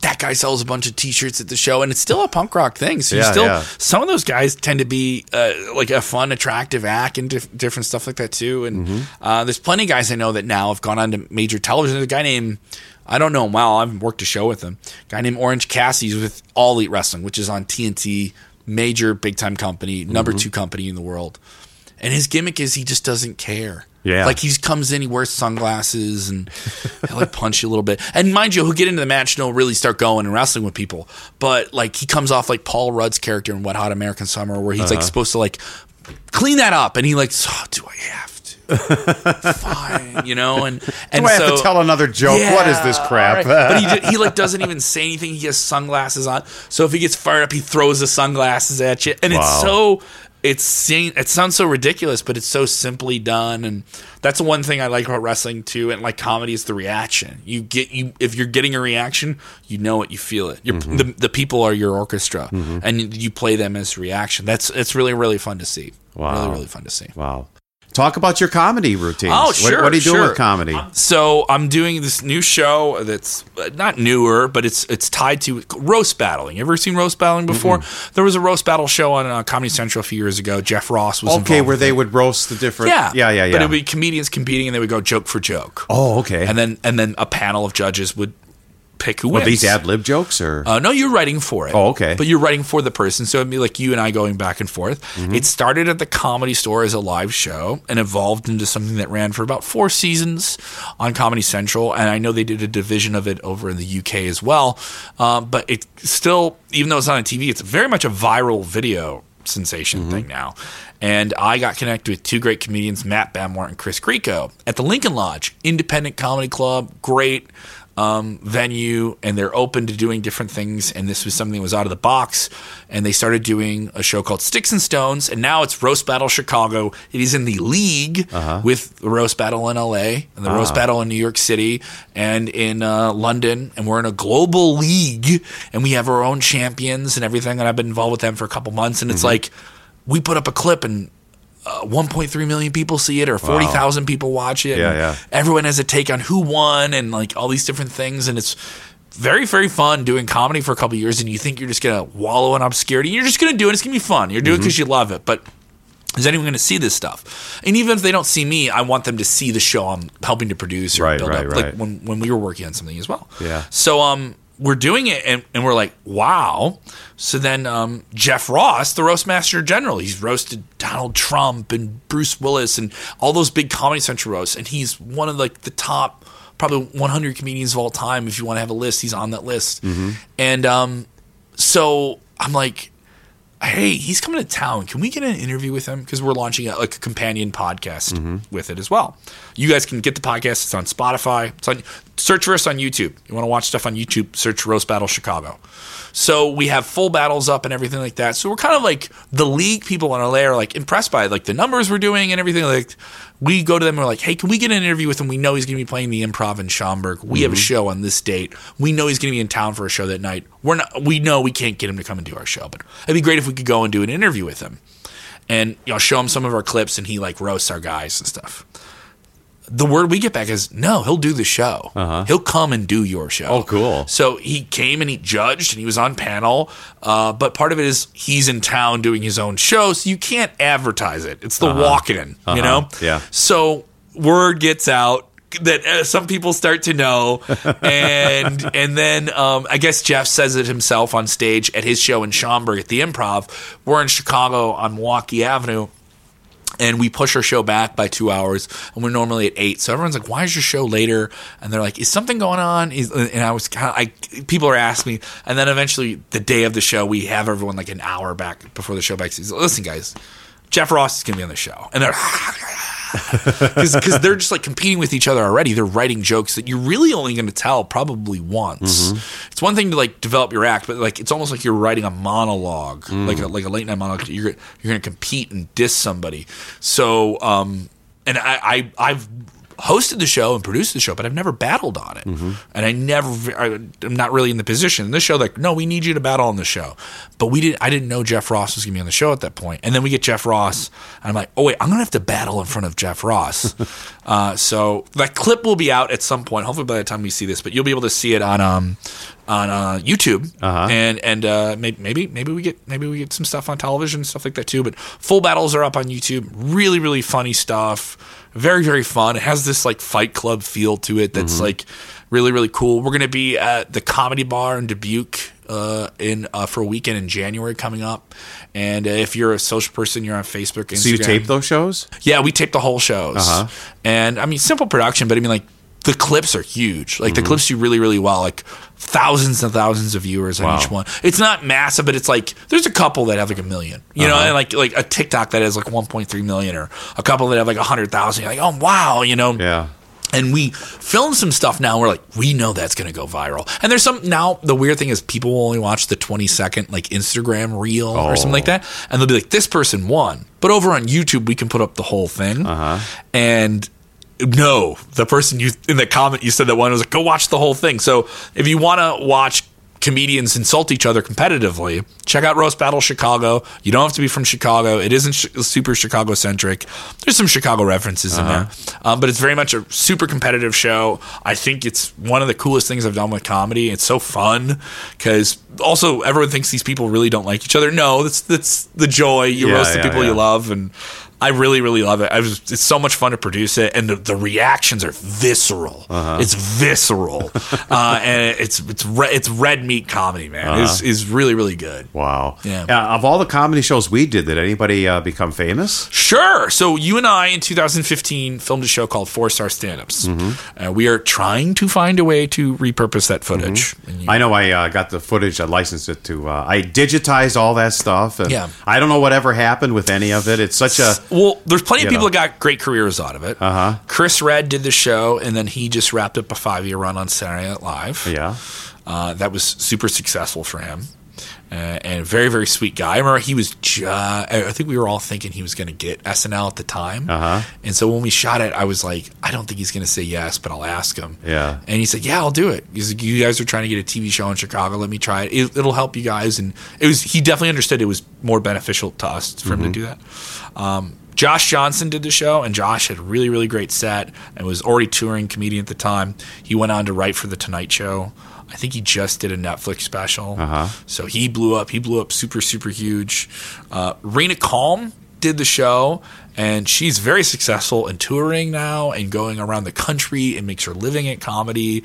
that guy sells a bunch of T-shirts at the show, and it's still a punk rock thing. So you yeah, still yeah. some of those guys tend to be uh, like a fun, attractive act and diff- different stuff like that too. And mm-hmm. uh, there's plenty of guys I know that now have gone on to major television. There's a guy named I don't know him well. I haven't worked a show with him. A guy named Orange Cassidy's with All Elite Wrestling, which is on T N T, major big time company, number mm-hmm. two company in the world. And his gimmick is he just doesn't care. Yeah. Like he comes in, he wears sunglasses and he'll like punch you a little bit. And mind you, he'll get into the match and he'll really start going and wrestling with people. But like he comes off like Paul Rudd's character in Wet Hot American Summer, where he's uh-huh. like supposed to like clean that up, and he like, oh, do I have to? Fine, you know. And and do I have so, to tell another joke? Yeah, what is this crap? Right. But he he like doesn't even say anything. He has sunglasses on, so if he gets fired up, he throws the sunglasses at you, and wow. it's so. It's it sounds so ridiculous, but it's so simply done, and that's the one thing I like about wrestling too. And like comedy is the reaction you get. You if you're getting a reaction, you know it, you feel it. You're, mm-hmm. the, the people are your orchestra, mm-hmm. and you play them as reaction. That's it's really really fun to see. Wow, really really fun to see. Wow. Talk about your comedy routines. Oh, sure. What, what are you doing sure. with comedy? So I'm doing this new show that's not newer, but it's it's tied to roast battling. You ever seen roast battling before? Mm-mm. There was a roast battle show on uh, Comedy Central a few years ago. Jeff Ross was okay, involved. Okay, where they would roast the different... Yeah. yeah, yeah, yeah. But it would be comedians competing, and they would go joke for joke. Oh, okay. And then and then a panel of judges would... pick who wins. Were these ad-lib jokes or uh, no, you're writing for it. Oh, okay. But you're writing for the person, so it'd be like you and I going back and forth. Mm-hmm. It started at the Comedy Store as a live show and evolved into something that ran for about four seasons on Comedy Central, and I know they did a division of it over in the U K as well. Uh, but it's still, even though it's not on T V, it's very much a viral video sensation mm-hmm. thing now. And I got connected with two great comedians, Matt Bamwart and Chris Grieco, at the Lincoln Lodge, independent comedy club, great Um, venue, and they're open to doing different things, and this was something that was out of the box, and they started doing a show called Sticks and Stones, and now it's Roast Battle Chicago. It is in the league uh-huh. with the Roast Battle in L A and the uh-huh. Roast Battle in New York City and in uh, London, and we're in a global league, and we have our own champions and everything, and I've been involved with them for a couple months, and mm-hmm. it's like we put up a clip and Uh, one point three million people see it, or forty thousand wow. people watch it. Yeah, yeah. Everyone has a take on who won and like all these different things. And it's very, very fun doing comedy for a couple of years. And you think you're just going to wallow in obscurity. You're just going to do it. It's going to be fun. You're doing mm-hmm. it because you love it. But is anyone going to see this stuff? And even if they don't see me, I want them to see the show I'm helping to produce or right, build right, up. Right. Like when, when we were working on something as well. Yeah. So, um, we're doing it, and, and we're like, wow. So then um, Jeff Ross, the roast master general, he's roasted Donald Trump and Bruce Willis and all those big Comedy Central roasts, and he's one of like the top probably one hundred comedians of all time. If you want to have a list, he's on that list. Mm-hmm. And um, So I'm like, hey, he's coming to town. Can we get an interview with him? Because we're launching a, like a companion podcast mm-hmm. with it as well. You guys can get the podcast. It's on Spotify. It's on, search for us on YouTube. You want to watch stuff on YouTube, search Roast Battle Chicago. So we have full battles up and everything like that. So we're kind of like the league people in L A are like impressed by like the numbers we're doing and everything. Like we go to them and we're like, hey, can we get an interview with him? We know he's going to be playing the Improv in Schaumburg. We mm-hmm. have a show on this date. We know he's going to be in town for a show that night. We're not, we know we can't get him to come and do our show, but it'd be great if we could go and do an interview with him and, you know, show him some of our clips and he like roasts our guys and stuff. The word we get back is, no, he'll do the show. Uh-huh. He'll come and do your show. Oh, cool. So he came and he judged and he was on panel. Uh, but part of it is he's in town doing his own show, so you can't advertise it. It's the uh-huh. walk-in, uh-huh. you know? Yeah. So word gets out that uh, some people start to know. And and then um, I guess Jeff says it himself on stage at his show in Schaumburg at the Improv. We're in Chicago on Milwaukee Avenue. And we push our show back by two hours, and we're normally at eight. So everyone's like, "Why is your show later?" And they're like, "Is something going on?" Is, and I was kind of, I people are asking me, and then eventually the day of the show, we have everyone like an hour back before the show back. He's like, "Listen, guys, Jeff Ross is going to be on the show," and they're because they're just like competing with each other already. They're writing jokes that you're really only going to tell probably once. Mm-hmm. It's one thing to like develop your act, but like it's almost like you're writing a monologue, mm. like a, like a late night monologue. You're you're going to compete and diss somebody. So, um, and I, I I've hosted the show and produced the show, but I've never battled on it, mm-hmm. and I never I, I'm not really in the position in this show. Like, no, we need you to battle on the show, but we didn't. I didn't know Jeff Ross was going to be on the show at that point, and then we get Jeff Ross, and I'm like, oh wait, I'm going to have to battle in front of Jeff Ross. uh, so that clip will be out at some point. Hopefully by the time we see this, but you'll be able to see it on um on uh, YouTube, uh-huh. and and uh, maybe maybe maybe we get maybe we get some stuff on television, stuff like that too. But full battles are up on YouTube. Really really funny stuff. Very, very fun. It has this like Fight Club feel to it that's mm-hmm. like really, really cool. We're going to be at the Comedy Bar in Dubuque uh, in uh, for a weekend in January coming up. And uh, if you're a social person, you're on Facebook, Instagram. So you tape those shows? Yeah, we tape the whole shows. Uh-huh. And I mean, simple production, but I mean like the clips are huge. Like mm-hmm. the clips do really, really well. Like thousands and thousands of viewers on wow. each one. It's not massive, but it's like there's a couple that have like a million, you uh-huh. know, and like like a TikTok that has like one point three million, or a couple that have like a hundred thousand. Like, oh wow, you know. Yeah. And we film some stuff now. And we're like, we know that's going to go viral. And there's some now. The weird thing is, people will only watch the twenty second like Instagram reel oh. or something like that, and they'll be like, this person won. But over on YouTube, we can put up the whole thing. Uh huh. And no, the person you in the comment you said that one was like, go watch the whole thing. So if you want to watch comedians insult each other competitively, check out Roast Battle Chicago. You don't have to be from Chicago. It isn't sh- super Chicago centric. There's some Chicago references uh-huh. in there, um, but it's very much a super competitive show. I think it's one of the coolest things I've done with comedy. It's so fun because also everyone thinks these people really don't like each other. No, that's that's the joy. You yeah, roast the yeah, people yeah. you love, and I really, really love it. I was, it's so much fun to produce it, and the, the reactions are visceral. Uh-huh. It's visceral, uh, and it's it's re- it's red meat comedy, man. Uh-huh. It's is really, really good. Wow. Yeah. Uh, of all the comedy shows we did, did anybody uh, become famous? Sure. So you and I in two thousand fifteen filmed a show called Four Star Stand-Ups. Mm-hmm. Uh, we are trying to find a way to repurpose that footage. Mm-hmm. You- I know. I uh, got the footage. I licensed it to. Uh, I digitized all that stuff, and yeah. I don't know whatever happened with any of it. It's such a Well, there's plenty of people you know. that got great careers out of it. Uh-huh. Chris Redd did the show, and then he just wrapped up a five-year run on Saturday Night Live. Yeah, uh, that was super successful for him, uh, and a very, very sweet guy. I remember he was ju- I think we were all thinking he was going to get S N L at the time, uh-huh. and so when we shot it, I was like, I don't think he's going to say yes, but I'll ask him. Yeah, and he said, yeah, I'll do it. He's like, you guys are trying to get a T V show in Chicago. Let me try it. it. It'll help you guys, and it was. He definitely understood it was more beneficial to us for mm-hmm. him to do that. Um, Josh Johnson did the show, and Josh had a really, really great set and was already touring comedian at the time. He went on to write for The Tonight Show. I think he just did a Netflix special. Uh-huh. So he blew up. He blew up super, super huge. Uh, Rena Kalm did the show, And she's very successful in touring now and going around the country and makes her living at comedy.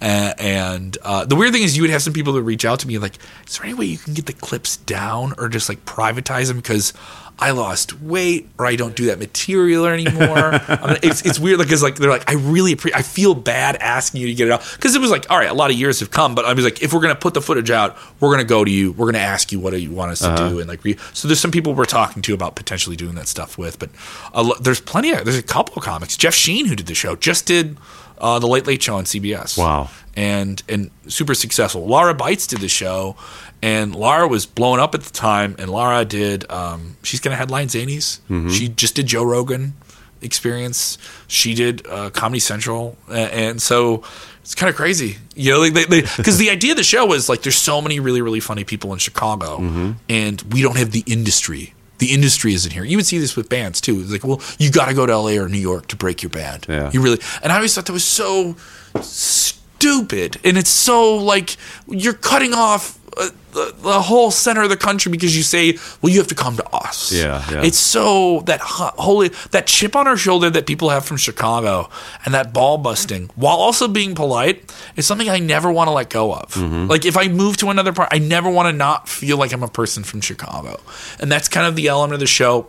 Uh, and uh, the weird thing is you would have some people that reach out to me like, is there any way you can get the clips down or just like privatize them because I lost weight or I don't do that material anymore? I mean, it's, it's weird because like, like, they're like, I really appreciate, I feel bad asking you to get it out. Because it was like, all right, a lot of years have come, but I was like, if we're going to put the footage out, we're going to go to you. We're going to ask you what do you want us uh-huh. to do. And like, re- so there's some people we're talking to about potentially doing that stuff with, but Uh, there's plenty of there's a couple of comics. Jeff Sheen, who did the show, just did uh, the Late Late Show on C B S. Wow, and and super successful. Lara Bites did the show, and Lara was blowing up at the time. And Lara did um, she's gonna headline Zanies. Mm-hmm. She just did Joe Rogan Experience. She did uh, Comedy Central, uh, and so it's kind of crazy, you know, because like the idea of the show was like there's so many really really funny people in Chicago, mm-hmm. and we don't have the industry. The industry isn't here. You would see this with bands too. It's like, well, you got to go to L A or New York to break your band. Yeah. You really. And I always thought that was so stupid. And it's so like you're cutting off uh, the, the whole center of the country because you say, well, you have to come to us. Yeah. yeah. It's so that holy that chip on our shoulder that people have from Chicago and that ball busting while also being polite is something I never want to let go of. Mm-hmm. Like if I move to another part, I never want to not feel like I'm a person from Chicago. And that's kind of the element of the show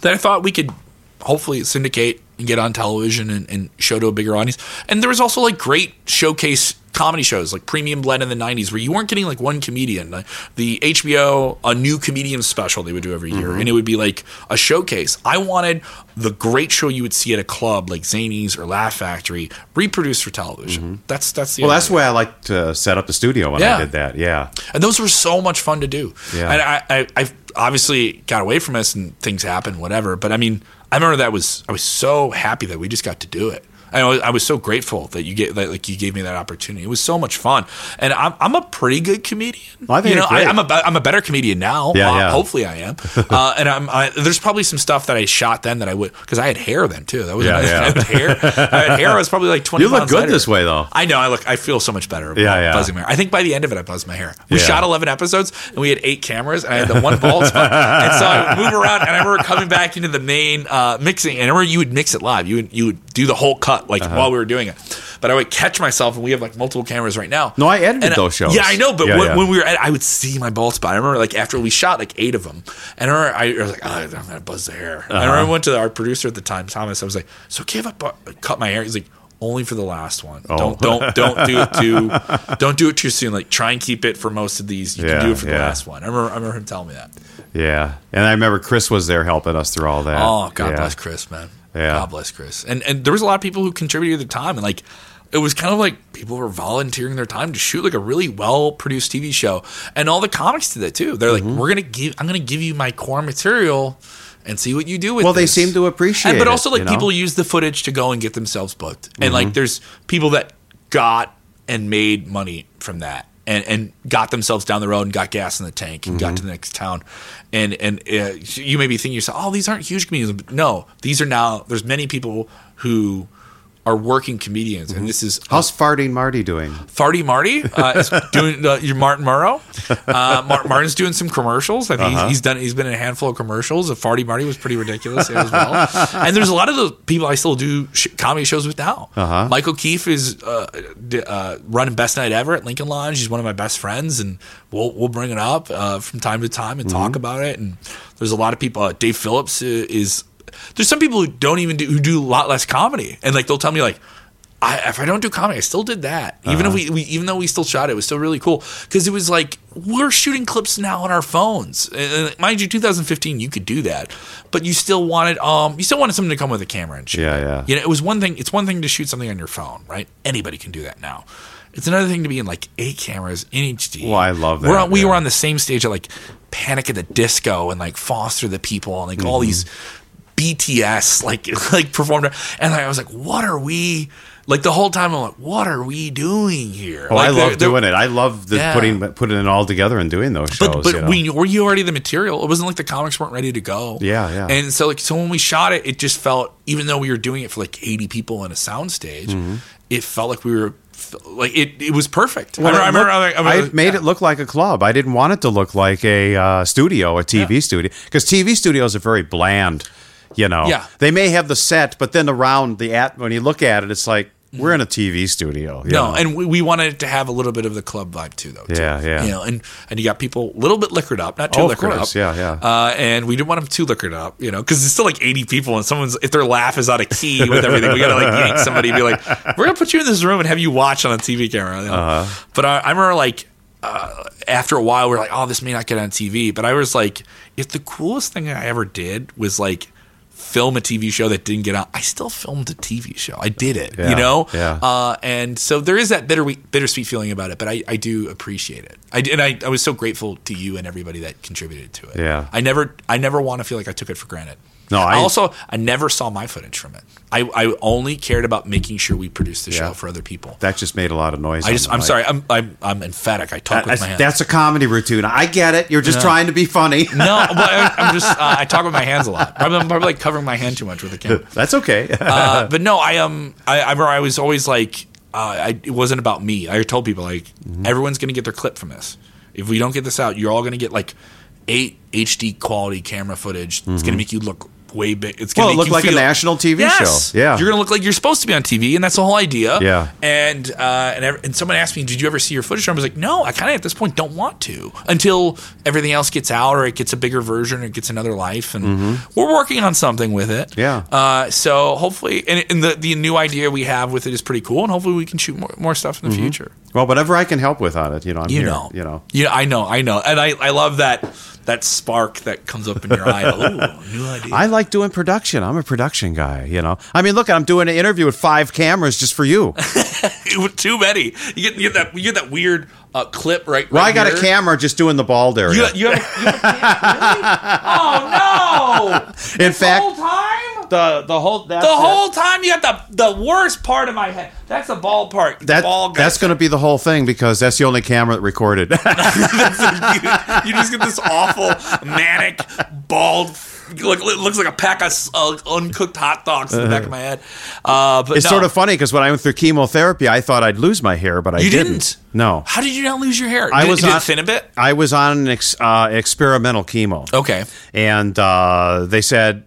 that I thought we could hopefully syndicate and get on television and, and show to a bigger audience. And there was also like great showcase comedy shows like Premium Blend in the nineties where you weren't getting like one comedian. The H B O A New Comedian special they would do every year, mm-hmm. and it would be like a showcase. I wanted the great show you would see at a club like Zanies or Laugh Factory reproduced for television. Mm-hmm. That's that's the well that's the way I like to set up the studio when yeah. I did that. Yeah, and those were so much fun to do. Yeah, and I, I I obviously got away from us and things happened, whatever. But I mean, I remember that was I was so happy that we just got to do it. I was, I was so grateful that you get that, like you gave me that opportunity. It was so much fun, and I'm I'm a pretty good comedian. Well, I think you know, I, I'm a I'm a better comedian now. Yeah, uh, yeah. Hopefully, I am. uh, and I'm I, there's probably some stuff that I shot then that I would because I had hair then too. That was yeah, nice. yeah. I had hair. I had hair. I was probably like twenty. You look good later. This way though. I know. I look. I feel so much better. Yeah, yeah. Buzzing my hair. I think by the end of it, I buzzed my hair. We yeah. shot eleven episodes, and we had eight cameras, and I had the one bald spot. And so I would move around, and I remember coming back into the main uh, mixing. And I remember you would mix it live. You would you would do the whole cut. Like uh-huh. while we were doing it, but I would catch myself, and we have like multiple cameras right now. No, I edited and, those shows. Yeah, I know, but yeah, when, yeah. when we were, at, I would see my bald spot. I remember like after we shot like eight of them, and I, remember, I was like, oh, I'm gonna buzz the hair. Uh-huh. I remember I went to our producer at the time, Thomas. I was like, so can I cut my hair? He's like, only for the last one. Oh. Don't don't don't do it too. Don't do it too soon. Like try and keep it for most of these. You yeah, can do it for yeah. the last one. I remember I remember him telling me that. Yeah, and I remember Chris was there helping us through all that. Oh, God yeah. bless Chris, man. Yeah. God bless Chris. And and there was a lot of people who contributed their time, and like it was kind of like people were volunteering their time to shoot like a really well produced T V show. And all the comics did that too. They're mm-hmm. like, we're gonna give I'm gonna give you my core material and see what you do with it. Well, they this. seem to appreciate it. But also like it, you know? People use the footage to go and get themselves booked. And mm-hmm. like there's people that got and made money from that. And, and got themselves down the road and got gas in the tank and mm-hmm. got to the next town. And and uh, you may be thinking to yourself, oh, these aren't huge comedians. But no, these are now – there's many people who are working comedians. Mm-hmm. And this is – how's Farty Marty doing? Farty Marty uh, is doing uh, – your Martin Murrow. Uh, Martin, Martin's doing some commercials. I think uh-huh. he's, he's done – he's been in a handful of commercials. Farty Marty was pretty ridiculous as well. And there's a lot of those people I still do sh- comedy shows with now. Uh-huh. Michael Keefe is uh, uh, running Best Night Ever at Lincoln Lodge. He's one of my best friends, and we'll we'll bring it up uh, from time to time and mm-hmm. talk about it. And there's a lot of people. Uh, Dave Phillips is – there's some people who don't even do – who do a lot less comedy. And like they'll tell me like, I, if I don't do comedy, I still did that. Even uh-huh. if we, we, even though we still shot it, it was still really cool because it was like we're shooting clips now on our phones. And mind you, two thousand fifteen, you could do that, but you still wanted um, you still wanted something to come with a camera and shoot. Yeah, yeah. You know, it was one thing. It's one thing to shoot something on your phone, right? Anybody can do that now. It's another thing to be in like eight cameras in H D. Well, I love that. We're on, we yeah. were on the same stage at like Panic at the Disco and like Foster the People and like mm-hmm. all these B T S like like performed, and I was like, what are we? Like the whole time, I'm like, "What are we doing here?" Oh, like I love they're, doing they're, it. I love the yeah. putting putting it all together and doing those shows. But, but you know? we, were you already the material? It wasn't like the comics weren't ready to go. Yeah, yeah. And so, like, so when we shot it, it just felt, even though we were doing it for like eighty people in a soundstage, mm-hmm. it felt like we were. Like it, it was perfect. Well, I remember, looked, I, remember, I, remember, I yeah. made it look like a club. I didn't want it to look like a uh, studio, a T V yeah. studio, because T V studios are very bland. you know. Yeah. They may have the set, but then around the at when you look at it, it's like, we're in a T V studio. No, know? and we, we wanted it to have a little bit of the club vibe too, though. Too. Yeah, yeah. You know, and, and you got people a little bit liquored up, not too oh, liquored course. up. Yeah, yeah. Uh, and we didn't want them too liquored up, you know, because it's still like eighty people, and someone's if their laugh is out of key with everything, we got to like yank somebody and be like, we're gonna put you in this room and have you watch on a T V camera. You know? uh-huh. But I, I remember like. Uh, after a while, we we're like, oh, this may not get on T V. But I was like, if the coolest thing I ever did was like film a T V show that didn't get on, I still filmed a T V show. I did it, yeah, you know? Yeah. Uh, and so there is that bitter, bittersweet feeling about it, but I, I do appreciate it. I, and I, I was so grateful to you and everybody that contributed to it. Yeah. I never, I never want to feel like I took it for granted. No, I, I also I never saw my footage from it. I, I only cared about making sure we produced the yeah. show for other people. That just made a lot of noise. I just I'm mic. sorry. I'm, I'm I'm emphatic. I talk that, with I, my hands. That's a comedy routine. I get it. You're just no. trying to be funny. No, but I, I'm just uh, I talk with my hands a lot. I'm, I'm probably like covering my hand too much with the camera. That's okay. uh, but no, I um I, I remember I was always like uh, I, it wasn't about me. I told people like mm-hmm. everyone's going to get their clip from this. If we don't get this out, you're all going to get like eight H D quality camera footage. Mm-hmm. It's going to make you look way big. It's going to well, look like feel, a national T V yes, show. Yeah, you're going to look like you're supposed to be on T V, and that's the whole idea. Yeah. And uh, and every, and someone asked me, "Did you ever see your footage?" And I was like, "No, I kind of at this point don't want to until everything else gets out, or it gets a bigger version, or it gets another life." And mm-hmm. we're working on something with it. Yeah. Uh, so hopefully, and, and the the new idea we have with it is pretty cool, and hopefully we can shoot more, more stuff in the mm-hmm. future. Well, whatever I can help with on it, you know, I'm you here. Know. You know, you know, I know, I know, and I, I love that. That spark that comes up in your eye. Ooh, new idea. I like doing production. I'm a production guy, you know. I mean, look, I'm doing an interview with five cameras just for you. Too many. You get, you get that. You get that weird uh, clip right. Well, right I got here. a camera just doing the bald area. You, you, have, you have a camera? Really? Oh no! In this fact, whole time the the whole the whole it. time you got the the worst part of my head. That's the ball part. That, ball that's going to be the whole thing because that's the only camera that recorded. You just get this awful, manic, bald. Look, it looks like a pack of uh, uncooked hot dogs in the back of my head. Uh, but it's no. sort of funny because when I went through chemotherapy, I thought I'd lose my hair, but I you didn't. didn't. No. How did you not lose your hair? I did, was did on, it thin a bit? I was on an ex, uh, experimental chemo. Okay. And uh, they said,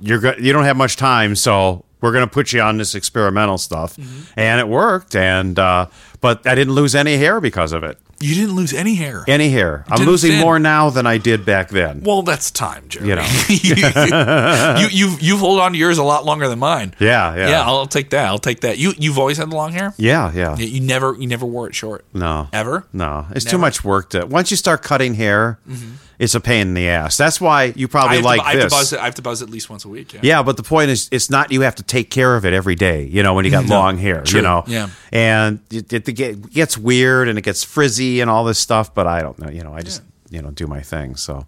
You're go- you don't have much time, so... we're going to put you on this experimental stuff. Mm-hmm. And it worked. And uh, but I didn't lose any hair because of it. You didn't lose any hair. Any hair. I'm losing thin. more now than I did back then. Well, that's time, Jeremy. You know. you, you've, you've held on to yours a lot longer than mine. Yeah, yeah. Yeah, I'll take that. I'll take that. You, you've always had long hair? Yeah, yeah. You never you never wore it short? No. Ever? No. It's never. too much work. to. Once you start cutting hair, mm-hmm. it's a pain in the ass. That's why you probably like to, this. I have, to buzz, I have to buzz at least once a week. Yeah. yeah, but the point is, it's not you have to take care of it every day, you know, when you got no, long hair, true. you know. Yeah. And it, it gets weird and it gets frizzy and all this stuff, but I don't know. You know, I just yeah. you know do my thing. So,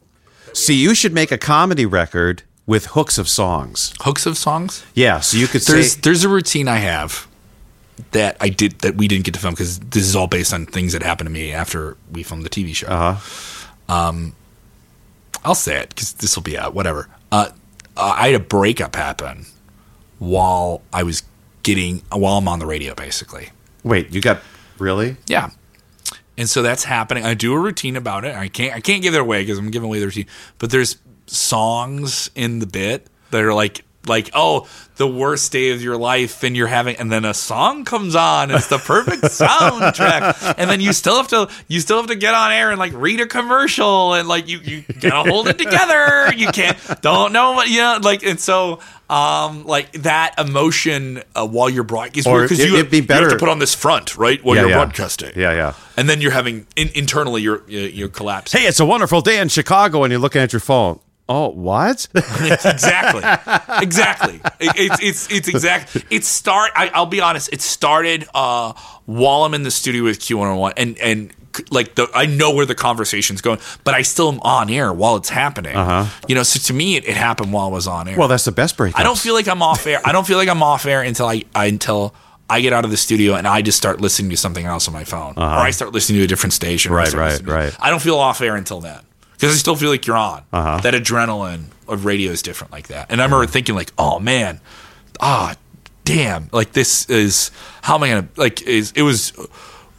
see, you should make a comedy record with hooks of songs. Hooks of songs. Yeah. So you could. There's say, there's a routine I have that I did that we didn't get to film because this is all based on things that happened to me after we filmed the T V show. Uh-huh. Um, I'll say it because this will be out. Whatever. Uh, I had a breakup happen while I was getting while I'm on the radio, basically. Wait, you got really? Yeah. And so that's happening. I do a routine about it. I can't I can't give it away because I'm giving away the routine. But there's songs in the bit that are like like oh the worst day of your life and you're having and then a song comes on. It's the perfect soundtrack. And then you still have to you still have to get on air and like read a commercial and like you you gotta hold it together. You can't don't know what you know like and so. Um, like that emotion uh, while you're broadcasting, because it, you, be you have to put on this front, right? While yeah, you're yeah. broadcasting, yeah, yeah. And then you're having in, internally, you're you're collapsing. Hey, it's a wonderful day in Chicago, and you're looking at your phone. Oh, what? exactly, exactly. It, it's it's it's exact. It start. I, I'll be honest. It started uh, while I'm in the studio with Q one oh one, and and. Like the, I know where the conversation's going, but I still am on air while it's happening. Uh-huh. You know, so to me, it, it happened while I was on air. Well, that's the best break. I don't feel like I'm off air. I don't feel like I'm off air until I, I until I get out of the studio and I just start listening to something else on my phone, uh-huh. or I start listening to a different station. Right, right, right. I don't feel off air until then because I still feel like you're on. Uh-huh. That adrenaline of radio is different like that. And I remember thinking like, oh man, ah, oh, damn, like this is how am I gonna like? Is it was.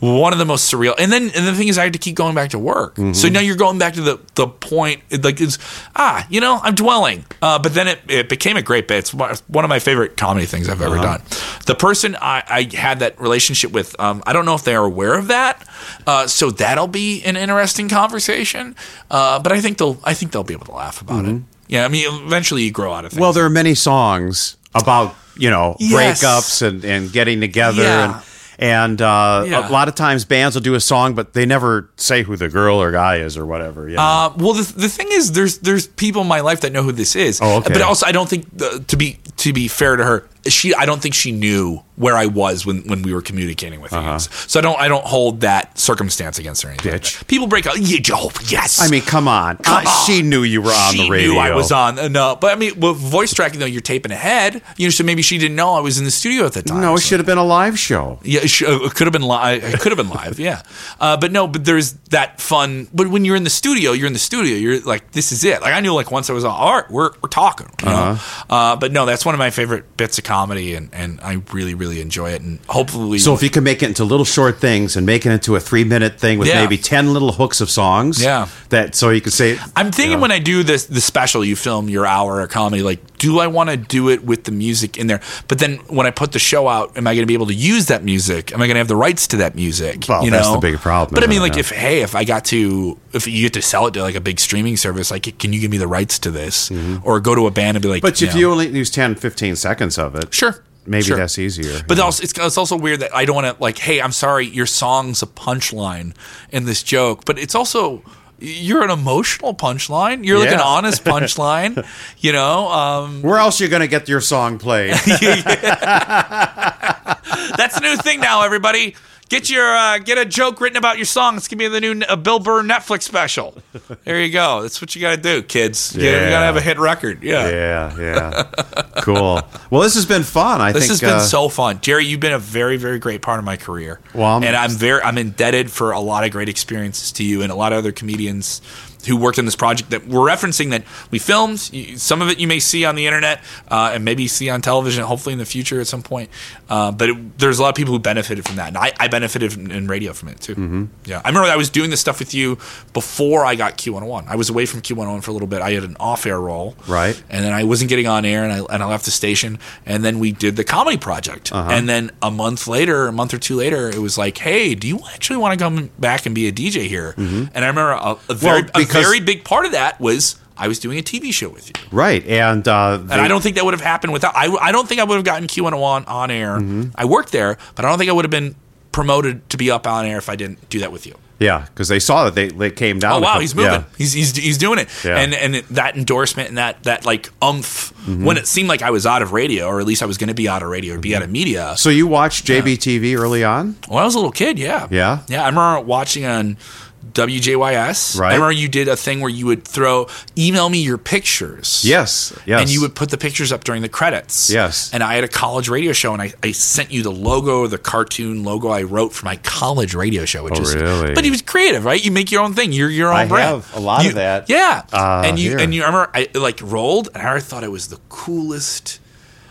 one of the most surreal. And then and the thing is, I had to keep going back to work. Mm-hmm. So now you're going back to the, the point, like, it's, ah, you know, I'm dwelling. Uh, but then it, it became a great bit. It's one of my favorite comedy things I've ever uh-huh. done. The person I, I had that relationship with, um, I don't know if they are aware of that. Uh, so that'll be an interesting conversation. Uh, but I think they'll I think they'll be able to laugh about mm-hmm. it. Yeah, I mean, eventually you grow out of things. Well, there are many songs about, you know, yes. breakups and, and getting together yeah. and And uh, yeah. a lot of times bands will do a song, but they never say who the girl or guy is or whatever. You know? uh, well, the, the thing is, there's there's people in my life that know who this is. Oh, okay. But also, I don't think the, to be to be fair to her, she I don't think she knew where I was when, when we were communicating with uh-huh. you. So I don't I don't hold that circumstance against her. Or anything. Bitch. Like people break up. You joke. Yes. I mean, come on. Come uh, on. She knew you were on she the radio. She knew I was on. Uh, no, but I mean, with voice tracking though, you're taping ahead. You know, so maybe she didn't know I was in the studio at the time. No, it so. should have been a live show. Yeah. It could have been live. It could have been live. Yeah, uh, but no. But there's that fun. But when you're in the studio, you're in the studio. You're like, this is it. Like I knew. Like once I was on, all right, we're we're talking. You uh-huh. know? Uh, but no, that's one of my favorite bits of comedy, and, and I really really enjoy it. And hopefully, so if you can make it into little short things and make it into a three minute thing with yeah. maybe ten little hooks of songs. Yeah. That so you can say. I'm thinking you know, when I do this the special, you film your hour of comedy. Like, do I want to do it with the music in there? But then when I put the show out, am I going to be able to use that music? Am I going to have the rights to that music? Well, you know? That's the big problem. But I mean, like, know. if hey, if I got to, if you get to sell it to like a big streaming service, like, can you give me the rights to this? Mm-hmm. Or go to a band and be like, but you if know, you only use ten, fifteen seconds of it, sure, maybe sure. that's easier. But also, it's, it's also weird that I don't want to like, hey, I'm sorry, your song's a punchline in this joke, but it's also. You're an emotional punchline. You're yeah. like an honest punchline, you know. Um, Where else are you going to get your song played? That's the new thing now, everybody. Get your uh, get a joke written about your song. It's going to be the new uh, Bill Burr Netflix special. There you go. That's what you got to do, kids. Yeah. You got to have a hit record. Yeah, yeah, yeah. Cool. Well, this has been fun. I this think this has been uh, so fun, Jerry. You've been a very, very great part of my career. Well, I'm, and I'm very, I'm indebted for a lot of great experiences to you and a lot of other comedians who worked on this project that we're referencing that we filmed. Some of it you may see on the internet uh, and maybe see on television, hopefully in the future at some point. Uh, but it, there's a lot of people who benefited from that, and I, I benefited in, in radio from it too. Mm-hmm. Yeah, I remember I was doing this stuff with you before I got Q one oh one. I was away from Q one oh one for a little bit. I had an off-air role, right? And then I wasn't getting on air, and I and I left the station. And then we did the comedy project. Uh-huh. And then a month later, a month or two later, it was like, hey, do you actually want to come back and be a D J here? Mm-hmm. And I remember a, a very well, a very big part of that was I was doing a T V show with you. Right. And uh, they, and I don't think that would have happened without – I I don't think I would have gotten Q one oh one on air. Mm-hmm. I worked there, but I don't think I would have been promoted to be up on air if I didn't do that with you. Yeah, because they saw that they, they came down. Oh, wow, he's moving. Yeah. He's, he's he's doing it. Yeah. And and it, that endorsement and that, that like umph, mm-hmm. when it seemed like I was out of radio, or at least I was going to be out of radio or be mm-hmm. out of media. So you watched J B T V yeah. early on? Well, I was a little kid, yeah. Yeah? Yeah, I remember watching on – W J Y S. Right. I remember you did a thing where you would throw, email me your pictures. Yes, yes. And you would put the pictures up during the credits. Yes. And I had a college radio show, and I, I sent you the logo, the cartoon logo I wrote for my college radio show. Which oh, is, really? But he was creative, right? You make your own thing. You're your own I brand. I have a lot you, of that. Yeah. Uh, and you here. and you remember I like rolled, and I thought it was the coolest.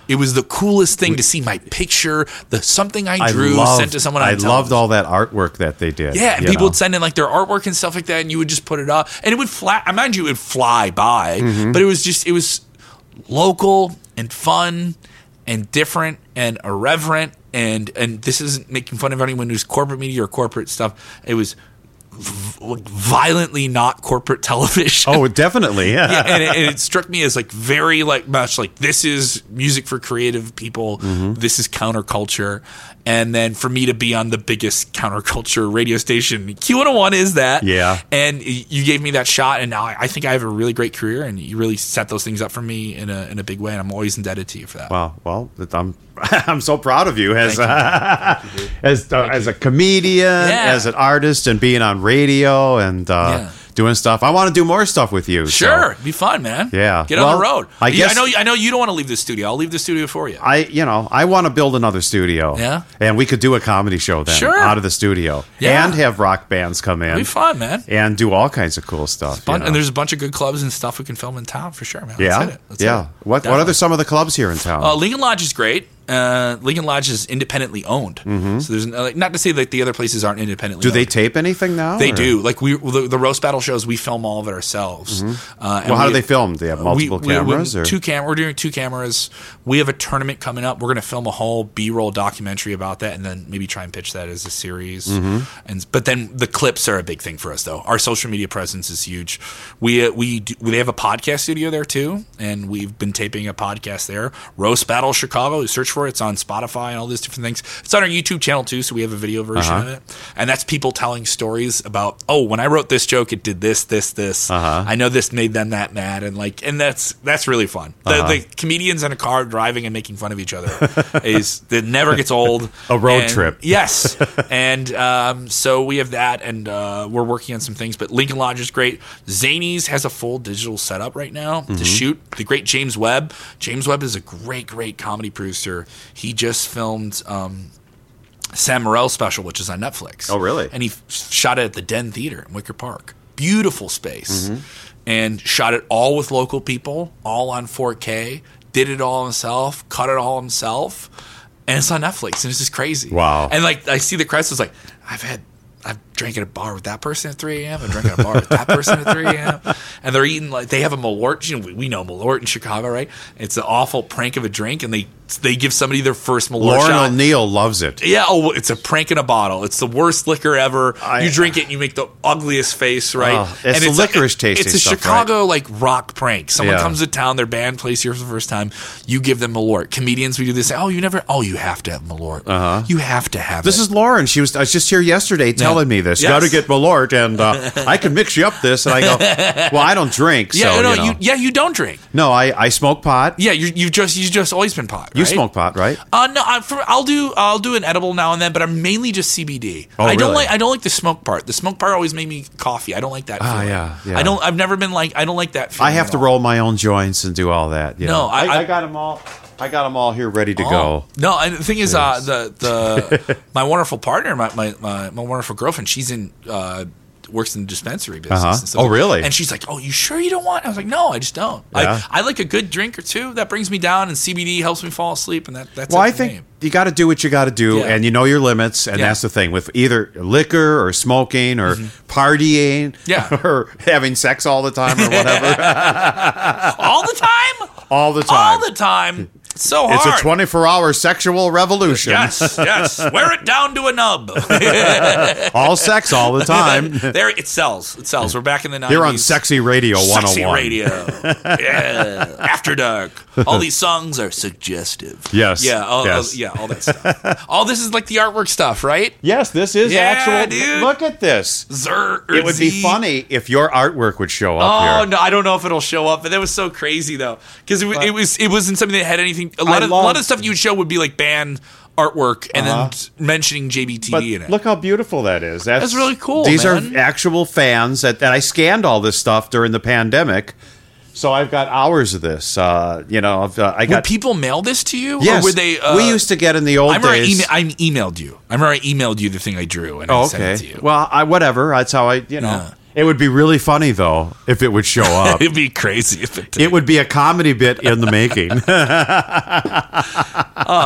It was the coolest thing to see my picture, the something I drew I loved, sent to someone. On I television. loved all that artwork that they did. Yeah, and people know? would send in like their artwork and stuff like that, and you would just put it up, and it would fly. Mind you, it would fly by, mm-hmm. but it was just it was local and fun and different and irreverent, and and this isn't making fun of anyone who's corporate media or corporate stuff. It was. Violently not corporate television. Oh, definitely, yeah. yeah and, it, and it struck me as like very like much like this is music for creative people. Mm-hmm. This is counterculture, and then for me to be on the biggest counterculture radio station, Q one oh one is that. Yeah. And you gave me that shot, and now I think I have a really great career, and you really set those things up for me in a in a big way, and I'm always indebted to you for that. Wow. Well, I'm. I'm so proud of you as uh, you. as uh, as a comedian, yeah. as an artist, and being on radio and uh, yeah. doing stuff. I want to do more stuff with you. Sure, so. Be fun, man. Yeah, get well, on the road. I guess, I know. I know you don't want to leave the studio. I'll leave the studio for you. I, you know, I want to build another studio. Yeah, and we could do a comedy show then sure. out of the studio, yeah. and have rock bands come in. It'd be fun, man, and do all kinds of cool stuff. You know? And there's a bunch of good clubs and stuff we can film in town for sure, man. Yeah, Let's hit it. Let's yeah. Hit it. What Definitely. What are some of the clubs here in town? Uh, Lincoln Lodge is great. uh, Lincoln Lodge is independently owned. Mm-hmm. So there's like, not to say that the other places aren't independently. Do owned. They tape anything now? They or? do. Like we, the, the roast battle shows, we film all of it ourselves. Mm-hmm. Uh, and well, how we, do they film? Do they have multiple we, cameras? We, we, two cam- We're doing two cameras. We have a tournament coming up. We're going to film a whole B-roll documentary about that, and then maybe try and pitch that as a series. Mm-hmm. And but then the clips are a big thing for us, though. Our social media presence is huge. We uh, we do, they have a podcast studio there too, and we've been taping a podcast there. Roast Battle Chicago. You search for it. It's on Spotify and all these different things. It's on our YouTube channel too, so we have a video version uh-huh. of it. And that's people telling stories about, oh, when I wrote this joke, it did this, this, this. Uh-huh. I know this made them that mad, and like, and that's that's really fun. Uh-huh. The, the comedians in a car driving and making fun of each other is that never gets old. A road and, trip, yes. And um, so we have that, and uh, we're working on some things. But Lincoln Lodge is great. Zanies has a full digital setup right now mm-hmm. to shoot. The great James Webb. James Webb is a great, great comedy producer. He just filmed um, Sam Morrill's special, which is on Netflix. Oh, really? And he f- shot it at the Den Theater in Wicker Park. Beautiful space. Mm-hmm. And shot it all with local people, all on four K. Did it all himself. Cut it all himself. And it's on Netflix. And it's just crazy. Wow. And like I see the crest. It's like, I've had... I've drank at a bar with that person at three a.m. I've drank at a bar with that person at three a.m. And they're eating like they have a Malort. You know, we, we know Malort in Chicago, right? It's an awful prank of a drink, and they they give somebody their first Malort Lauren shot. Lauren O'Neill loves it. Yeah, oh, it's a prank in a bottle. It's the worst liquor ever. I, you drink it, and you make the ugliest face, right? Uh, it's, and it's the licorice tasting. It's a stuff, Chicago right? like rock prank. Someone yeah. comes to town, their band plays here for the first time. You give them Malort. Comedians, we do this. Oh, you never. Oh, you have to have Malort. Uh-huh. You have to have. This it. is Lauren. She was. I was just here yesterday. Now, telling me this, yes. got to get Malort, and uh, I can mix you up this. And I go, well, I don't drink. Yeah, so, no, you know. you, yeah, you don't drink. No, I, I smoke pot. Yeah, you you just you just always been pot. Right? You smoke pot, right? Uh, no, I'm for, I'll do I'll do an edible now and then, but I'm mainly just C B D. Oh, I really? don't like I don't like the smoke part. The smoke part always made me coffee. I don't like that. Ah, yeah, yeah. I don't. I've never been like I don't like that. I have to all. roll my own joints and do all that. You no, know? I, I, I got them all. I got them all here ready to oh. go. No, and the thing is, uh, the the my wonderful partner, my my, my, my wonderful girlfriend, she's in uh, works in the dispensary business. Uh-huh. And stuff. Oh, really? And she's like, "Oh, you sure you don't want?" I was like, "No, I just don't. Yeah. I, I like a good drink or two that brings me down, and C B D helps me fall asleep, and that that's well, it I think." Me. You got to do what you got to do, yeah. and you know your limits, and yeah. that's the thing with either liquor or smoking or mm-hmm. partying yeah. or having sex all the time or whatever. all the time? All the time. All the time. It's so hard. It's a twenty-four hour sexual revolution. Yes, yes. Wear it down to a nub. all sex all the time. There, it sells. It sells. We're back in the nineties. You're on Sexy Radio one oh one. Sexy Radio. yeah. After Dark. All these songs are suggestive. Yes. Yeah. All, yes. All, yeah. All that stuff. All this is like the artwork stuff, right? Yes, this is yeah, actual. Dude. Look at this. Zer- it would Z. be funny if your artwork would show up. Oh here. No, I don't know if it'll show up. But that was so crazy though, because it, it was it wasn't something that had anything. A lot I of love- a lot of stuff you'd show would be like band artwork and uh-huh. then mentioning J B T V but in it. Look how beautiful that is. That's, That's really cool. These man. are actual fans that, that I scanned all this stuff during the pandemic. So I've got hours of this. Uh, you know, I've, uh, I got. Would people mail this to you? Yes. Or would they? Uh, we used to get in the old I days. Email, I emailed you. I remember I emailed you the thing I drew and oh, I sent okay. it to you. Well, I whatever. That's how I. You know, yeah. It would be really funny though if it would show up. It'd be crazy if it did. It would be a comedy bit in the making. Oh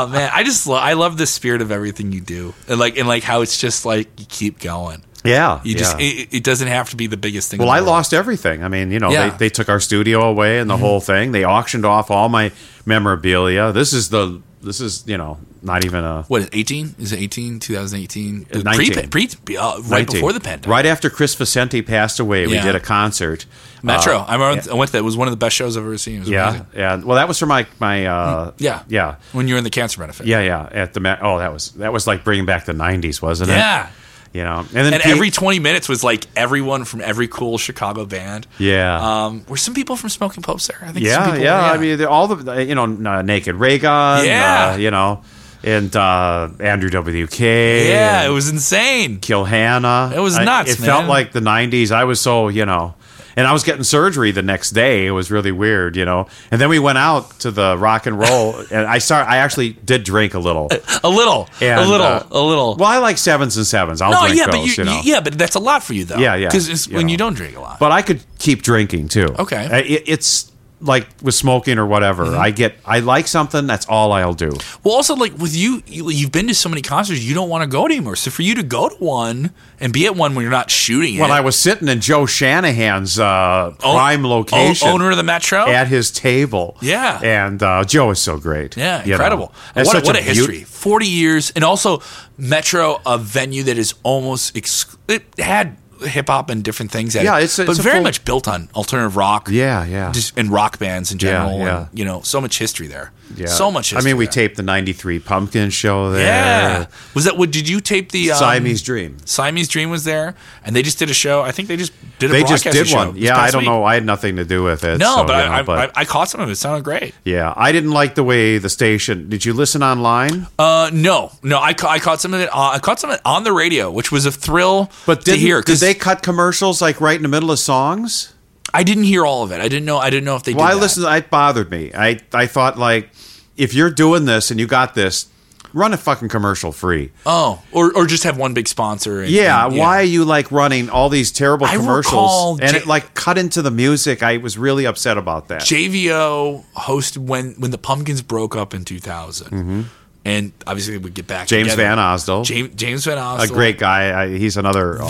man, I just lo- I love the spirit of everything you do, and like and like how it's just like you keep going. Yeah, you just yeah. It, it doesn't have to be the biggest thing. Well, I lost everything. I mean, you know, yeah. they, they took our studio away and the mm-hmm. whole thing. They auctioned off all my memorabilia. This is the this is you know not even a what is it, eighteen? Is it eighteen? twenty eighteen? nineteen. Pre, pre, uh, right nineteen. Before the pandemic. Right after Chris Vicente passed away, we yeah. did a concert. Metro. Uh, I remember yeah. I went to that. It was one of the best shows I've ever seen. It was yeah, amazing. yeah. Well, that was for my my uh, yeah yeah when you were in the cancer benefit. Yeah, yeah. At the oh that was that was like bringing back the nineties, wasn't it? Yeah. You know, and then and Pete, every twenty minutes was like everyone from every cool Chicago band. Yeah, um, were some people from Smoking Popes there? I think. Yeah, some people yeah. Were, yeah. I mean, all the you know, uh, Naked Ray Gun. Yeah, uh, you know, and uh, Andrew W K. Yeah, it was insane. Kilhanna. It was nuts. I, it man. felt like the nineties. I was so you know, and I was getting surgery the next day. It was really weird, you know. And then we went out to the rock and roll, and I started, I actually did drink a little, a little, and, a little, uh, a little. Well, I like sevens and sevens. I'll no, drink yeah, those, but you, you know. Yeah, but that's a lot for you, though. Yeah, yeah. Because when know. you don't drink a lot, but I could keep drinking too. Okay, it, it's. like with smoking or whatever. Mm-hmm. I get, I like something, that's all I'll do. Well, also, like with you, you, you've been to so many concerts, you don't want to go to anymore. So for you to go to one and be at one when you're not shooting it. Well, I was sitting in Joe Shanahan's uh, prime o- location. O- owner of the Metro? At his table. Yeah. And uh, Joe is so great. Yeah, incredible. What, such what a, a history. Beaut- forty years. And also Metro, a venue that is almost, ex- it had... hip hop and different things, at yeah. It's, it's but very full, much built on alternative rock, yeah, yeah, just, and rock bands in general. Yeah, yeah. And, you know, so much history there. Yeah, so much. History I mean, we there. taped the ninety-three Pumpkin show there. Yeah, was that? What did you tape the um, Siamese Dream? Siamese Dream was there, and they just did a show. I think they just did. A they just did show. one. Yeah, I don't week. know. I had nothing to do with it. No, so, but, you know, I, but I, I caught some of it. It sounded great. Yeah, I didn't like the way the station. Did you listen online? Uh, no, no. I, ca- I caught some of it. Uh, I caught some of it on the radio, which was a thrill. But to hear, did they cut commercials like right in the middle of songs? I didn't hear all of it. I didn't know. I didn't know if they did. Well, I listened. It bothered me. I, I thought, like, if you're doing this and you got this, run a fucking commercial free. Oh, or or just have one big sponsor. And, yeah, and, yeah. Why are you like running all these terrible I commercials? And J- it like cut into the music. I was really upset about that. J V O hosted when when the Pumpkins broke up in two thousand. Mm-hmm. And obviously we get back. James together. Van Osdale. James, James Van Osdale, a great guy. I, he's another the,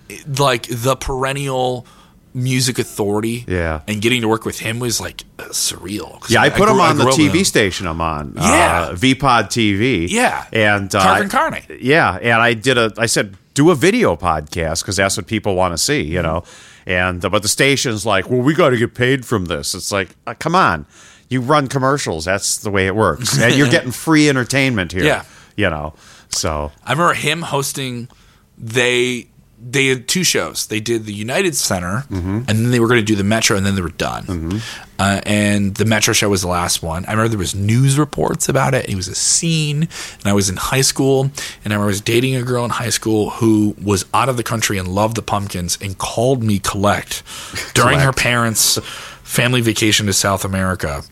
awesome, like the perennial music authority, yeah, and getting to work with him was like uh, surreal. Yeah, I, I put I grew, him on the T V station I'm on, yeah, uh, V-Pod T V, yeah, and uh, Carvin Carney, yeah, and I did a, I said do a video podcast because that's what people want to see, you know, and uh, but the station's like, well, we got to get paid from this. It's like, uh, come on, you run commercials, that's the way it works, and you're getting free entertainment here, yeah, you know. So I remember him hosting. They. They had two shows. They did the United Center, mm-hmm. and then they were going to do the Metro, and then they were done. Mm-hmm. Uh, and the Metro show was the last one. I remember there was news reports about it. It was a scene, and I was in high school, and I remember I was dating a girl in high school who was out of the country and loved the Pumpkins and called me collect during collect. her parents' family vacation to South America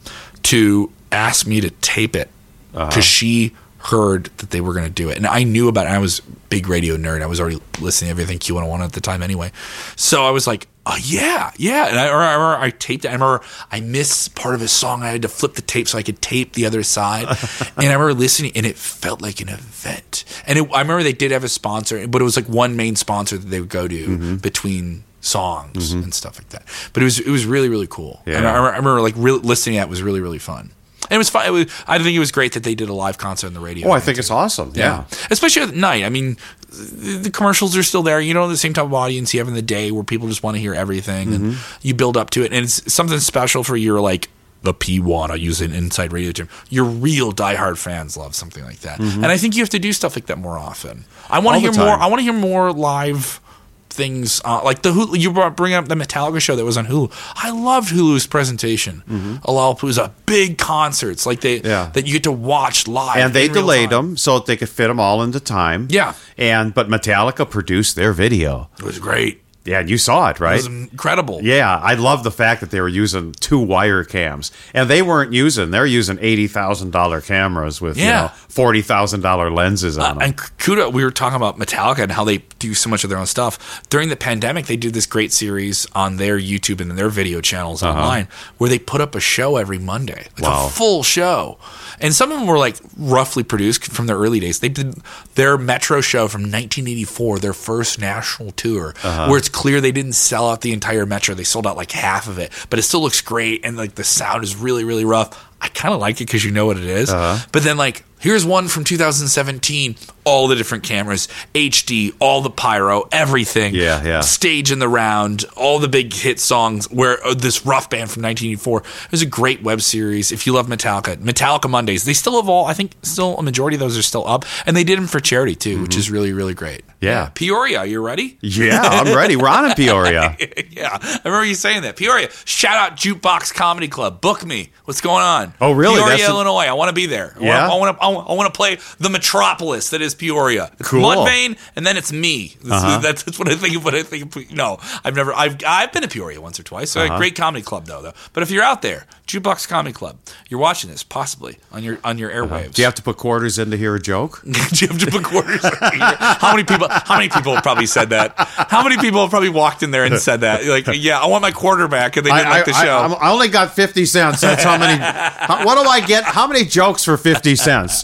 to ask me to tape it because uh-huh. she heard that they were going to do it. And I knew about it. I was big radio nerd. I was already listening to everything Q one oh one at the time anyway. So I was like, oh, yeah, yeah. And I, I remember I taped it. I remember I missed part of his song. I had to flip the tape so I could tape the other side. And I remember listening, and it felt like an event. And it, I remember they did have a sponsor, but it was like one main sponsor that they would go to mm-hmm. between songs mm-hmm. and stuff like that. But it was it was really, really cool. Yeah. And I, I remember like re- listening to that was really, really fun. And it was fun. It was, I think it was great that they did a live concert on the radio. Oh, I think too. It's awesome. Yeah. yeah. Especially at night. I mean, the commercials are still there. You know, the same type of audience you have in the day where people just want to hear everything. Mm-hmm. And you build up to it. And it's something special for your, like, the P one. I use an inside radio term. Your real diehard fans love something like that. Mm-hmm. And I think you have to do stuff like that more often. I want to hear more. I want to hear more live things uh, like the Hulu, you brought, bring up the Metallica show that was on Hulu. I loved Hulu's presentation. Mm-hmm. Lollapalooza, big concerts like they yeah. that you get to watch live, and they delayed time. them so that they could fit them all into time. Yeah, and but Metallica produced their video. It was great. Yeah, and you saw it, right? It was incredible. Yeah, I love the fact that they were using two wire cams, and they weren't using. They're using eighty thousand dollars cameras with yeah. you know, forty thousand dollars lenses on uh, them. And kudos, we were talking about Metallica and how they do so much of their own stuff. During the pandemic, they did this great series on their YouTube and their video channels uh-huh. online where they put up a show every Monday, like wow. a full show. And some of them were like roughly produced from their early days. They did their Metro show from nineteen eighty-four, their first national tour, uh-huh. where it's clear they didn't sell out the entire Metro. They sold out like half of it, but it still looks great, and like the sound is really, really rough. I kind of like it because you know what it is. Uh-huh. But then like here's one from two thousand seventeen, all the different cameras, H D, all the pyro, everything. Yeah, yeah. Stage in the round, all the big hit songs, where uh, this rough band from nineteen eighty-four. It was a great web series. If you love Metallica, Metallica Mondays. They still have all, I think still a majority of those are still up, and they did them for charity too, mm-hmm. which is really, really great. Yeah. Peoria, you ready? Yeah, I'm ready. Ron and Peoria. Yeah, I remember you saying that. Peoria, shout out Jukebox Comedy Club. Book me. What's going on? Oh, really? Peoria, That's Illinois. A- I want to be there. I yeah. Wanna, I want to. I, I want to play the metropolis that is Peoria. It's cool. Mudvayne, and then it's me. Uh-huh. That's, that's what I think of what I think of. No, I've never. I've I've been to Peoria once or twice. So uh-huh. A great comedy club though, though. But if you're out there, Jukebox Comedy Club, you're watching this possibly on your on your airwaves. Uh-huh. Do you have to put quarters in to hear a joke? Do you have to put quarters in to hear? How many people? How many people have probably said that? How many people have probably walked in there and said that? Like, yeah, I want my quarterback, and they didn't I, like the I, show. I, I only got fifty cents. That's how many. How, what do I get? How many jokes for fifty cents?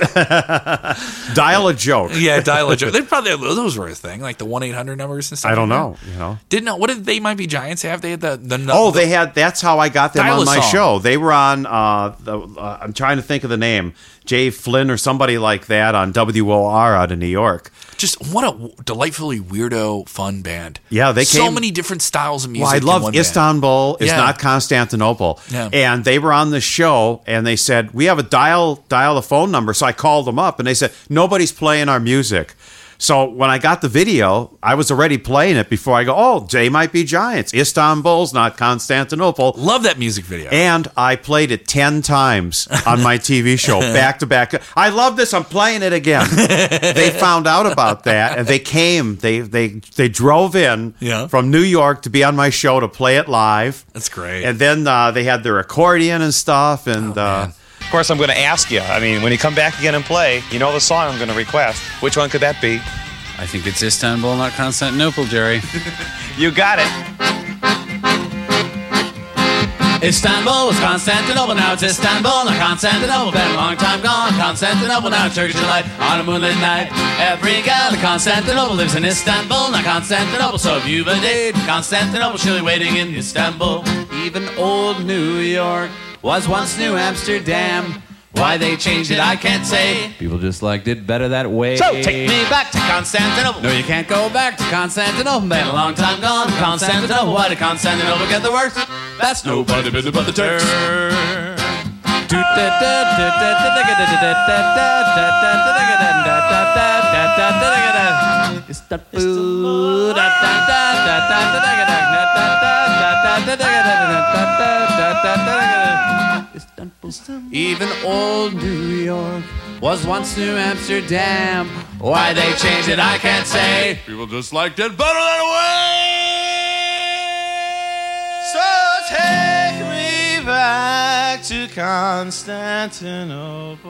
Dial a joke. Yeah, dial a joke. They probably those were a thing, like the one eight hundred numbers and stuff. I don't know. You know, didn't know what did they might be Giants have? They had the the num- oh, they had. That's how I got them on my show. They were on. Uh, the, uh, I'm trying to think of the name. Jay Flynn or somebody like that on W O R out of New York. Just what a delightfully weirdo, fun band. Yeah, they came. So many different styles of music. Well, I love Istanbul. It's yeah. not Constantinople. Yeah. And they were on the show, and they said, we have a dial, dial a phone number. So I called them up, and they said, nobody's playing our music. So when I got the video, I was already playing it before I go, oh, Jay might be Giants. Istanbul's not Constantinople. Love that music video. And I played it ten times on my T V show, back to back. I love this. I'm playing it again. They found out about that, and they came. They they they drove in yeah. from New York to be on my show to play it live. That's great. And then uh, they had their accordion and stuff. And. Oh, uh, Of course, I'm going to ask you. I mean, when you come back again and play, you know the song I'm going to request. Which one could that be? I think it's Istanbul, not Constantinople, Jerry. You got it. Istanbul was Constantinople, now it's Istanbul, not Constantinople. Been a long time gone, Constantinople, now it's Turkish delight on a moonlit night. Every girl in Constantinople lives in Istanbul, not Constantinople. So if you've a date in Constantinople, she'll be waiting in Istanbul. Even old New York was once New Amsterdam. Why they changed it, I can't say. People just liked it better that way. So take me back to Constantinople. No, you can't go back to Constantinople. Been a long time gone, Constantinople. Why did Constantinople get the worst? That's nobody but the Turks. Even old New York was once New Amsterdam. Why they changed it, I can't say. People just liked it better that way. So take me back to Constantinople.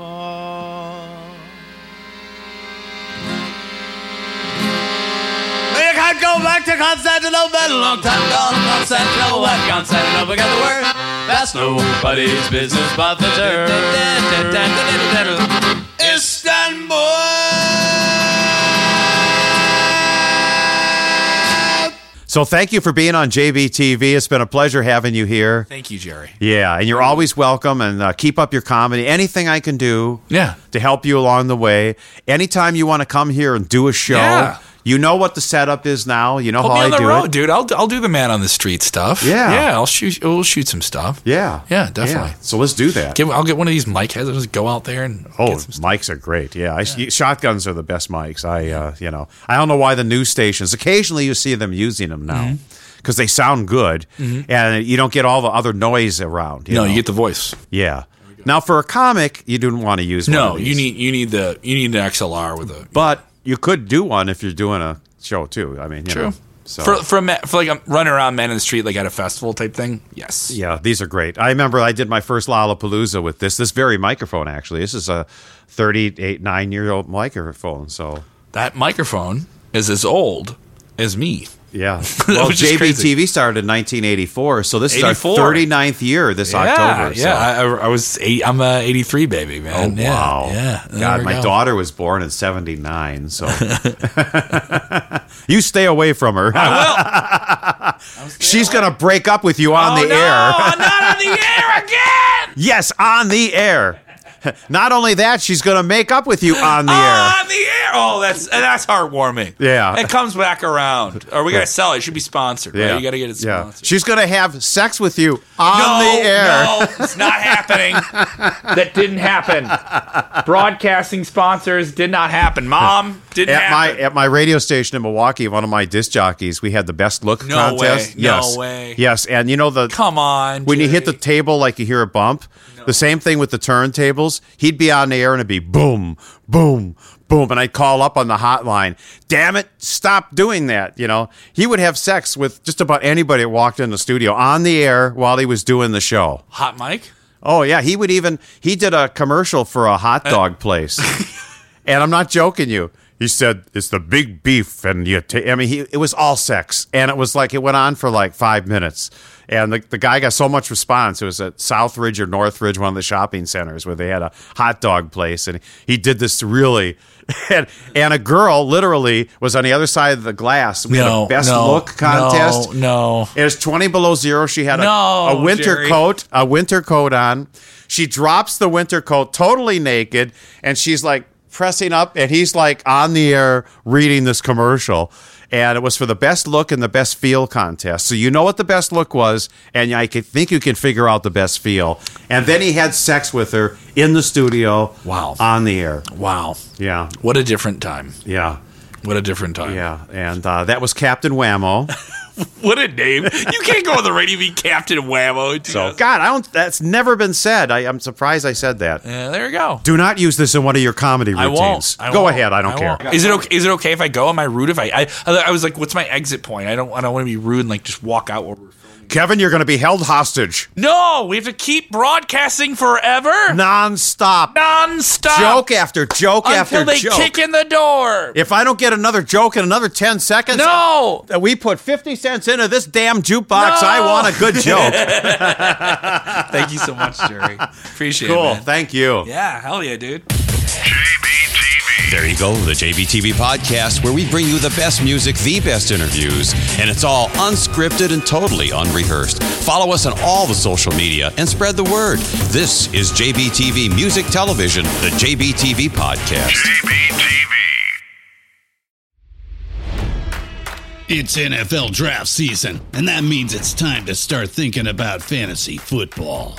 You can't go back to Constantinople. A long time gone, Constantinople. Constantinople got the word. That's nobody's business but the Turks. Istanbul. So thank you for being on J B T V. It's been a pleasure having you here. Thank you, Jerry. Yeah, and you're always welcome. And uh, keep up your comedy. Anything I can do yeah. to help you along the way. Anytime you want to come here and do a show. Yeah. You know what the setup is now. You know Put how I do it. Put me on the road, dude. I'll, I'll do the man on the street stuff. Yeah. Yeah, I'll shoot, we'll shoot some stuff. Yeah. Yeah, definitely. Yeah. So let's do that. Get, I'll get one of these mic heads. I'll just go out there and Oh, get some mics stuff. Are great. Yeah. I, yeah. Shotguns are the best mics. I, uh, you know, I don't know why the news stations, occasionally you see them using them now. Mm-hmm. Because they sound good, mm-hmm. and you don't get all the other noise around. You no, know? You get the voice. Yeah. Now, for a comic, you didn't want to use no, one of these. No, you need, you need the you need an X L R with a... But... Know. You could do one if you're doing a show too. I mean, you true. Know, so. For for, a, for like a run around man in the street, like at a festival type thing. Yes. Yeah, these are great. I remember I did my first Lollapalooza with this this very microphone. Actually, this is a thirty-eight, nine year old microphone. So that microphone is as old as me. Yeah. Well, J B T V started in nineteen eighty-four, so this eighty-four. Is our thirty-ninth year this yeah, October. So. Yeah, I, I was eight, I'm a eighty-three baby, man. Oh, yeah, wow. Yeah. God, my go. daughter was born in seventy-nine, so you stay away from her. I will. She's going to break up with you on oh, the no, air. I'm not on the air again. Yes, on the air. Not only that, she's going to make up with you on the oh, air. On the air. Oh, that's that's heartwarming. Yeah. It comes back around. Or we got to sell it. It should be sponsored. Yeah. Right? You got to get it sponsored. Yeah. She's going to have sex with you on no, the air. No, it's not happening. That didn't happen. Broadcasting sponsors did not happen. Mom, didn't at happen. My, at my radio station in Milwaukee, one of my disc jockeys, we had the best look no contest. Way. Yes. No way. Yes. And you know the... Come on, When Jay. You hit the table like you hear a bump... The same thing with the turntables. He'd be on the air and it'd be boom, boom, boom. And I'd call up on the hotline. Damn it, stop doing that. You know, he would have sex with just about anybody that walked in the studio on the air while he was doing the show. Hot Mike? Oh, yeah. He would even, he did a commercial for a hot dog place. And I'm not joking you. He said, it's the big beef. And you t-. I mean, he, it was all sex. And it was like, it went on for like five minutes. And the, the guy got so much response. It was at Southridge or Northridge, one of the shopping centers where they had a hot dog place. And he did this really. And, and a girl literally was on the other side of the glass. We no, had a best no, look contest. No, no. It was twenty below zero. She had a, no, a winter Jerry. coat, a winter coat on. She drops the winter coat totally naked. And she's like pressing up. And he's like on the air reading this commercial. And it was for the best look and the best feel contest. So you know what the best look was, and I think you can figure out the best feel. And then he had sex with her in the studio. Wow. On the air. Wow. Yeah. What a different time. Yeah. What a different time. Yeah. And uh, that was Captain Whammo. What a name. You can't go on the radio and be Captain Whammo. So, God, I don't. That's never been said. I, I'm surprised I said that. Yeah, there you go. Do not use this in one of your comedy routines. I won't. I won't. Go ahead. I don't I care. Won't. Is it okay? Is it okay if I go? Am I rude if I? I, I was like, what's my exit point? I don't. I don't want to be rude and like just walk out while we're filming. Kevin, you're going to be held hostage. No, we have to keep broadcasting forever. Nonstop. Nonstop. Joke after joke Until after joke. Until they kick in the door. If I don't get another joke in another ten seconds, no, we put fifty. Sense into this damn jukebox. No! I want a good joke. Thank you so much, Jerry. Appreciate cool. it. Cool. Thank you. Yeah. Hell yeah, dude. J B T V. There you go. The J B T V podcast, where we bring you the best music, the best interviews, and it's all unscripted and totally unrehearsed. Follow us on all the social media and spread the word. This is J B T V Music Television, the J B T V podcast. J B T V. It's N F L draft season, and that means it's time to start thinking about fantasy football.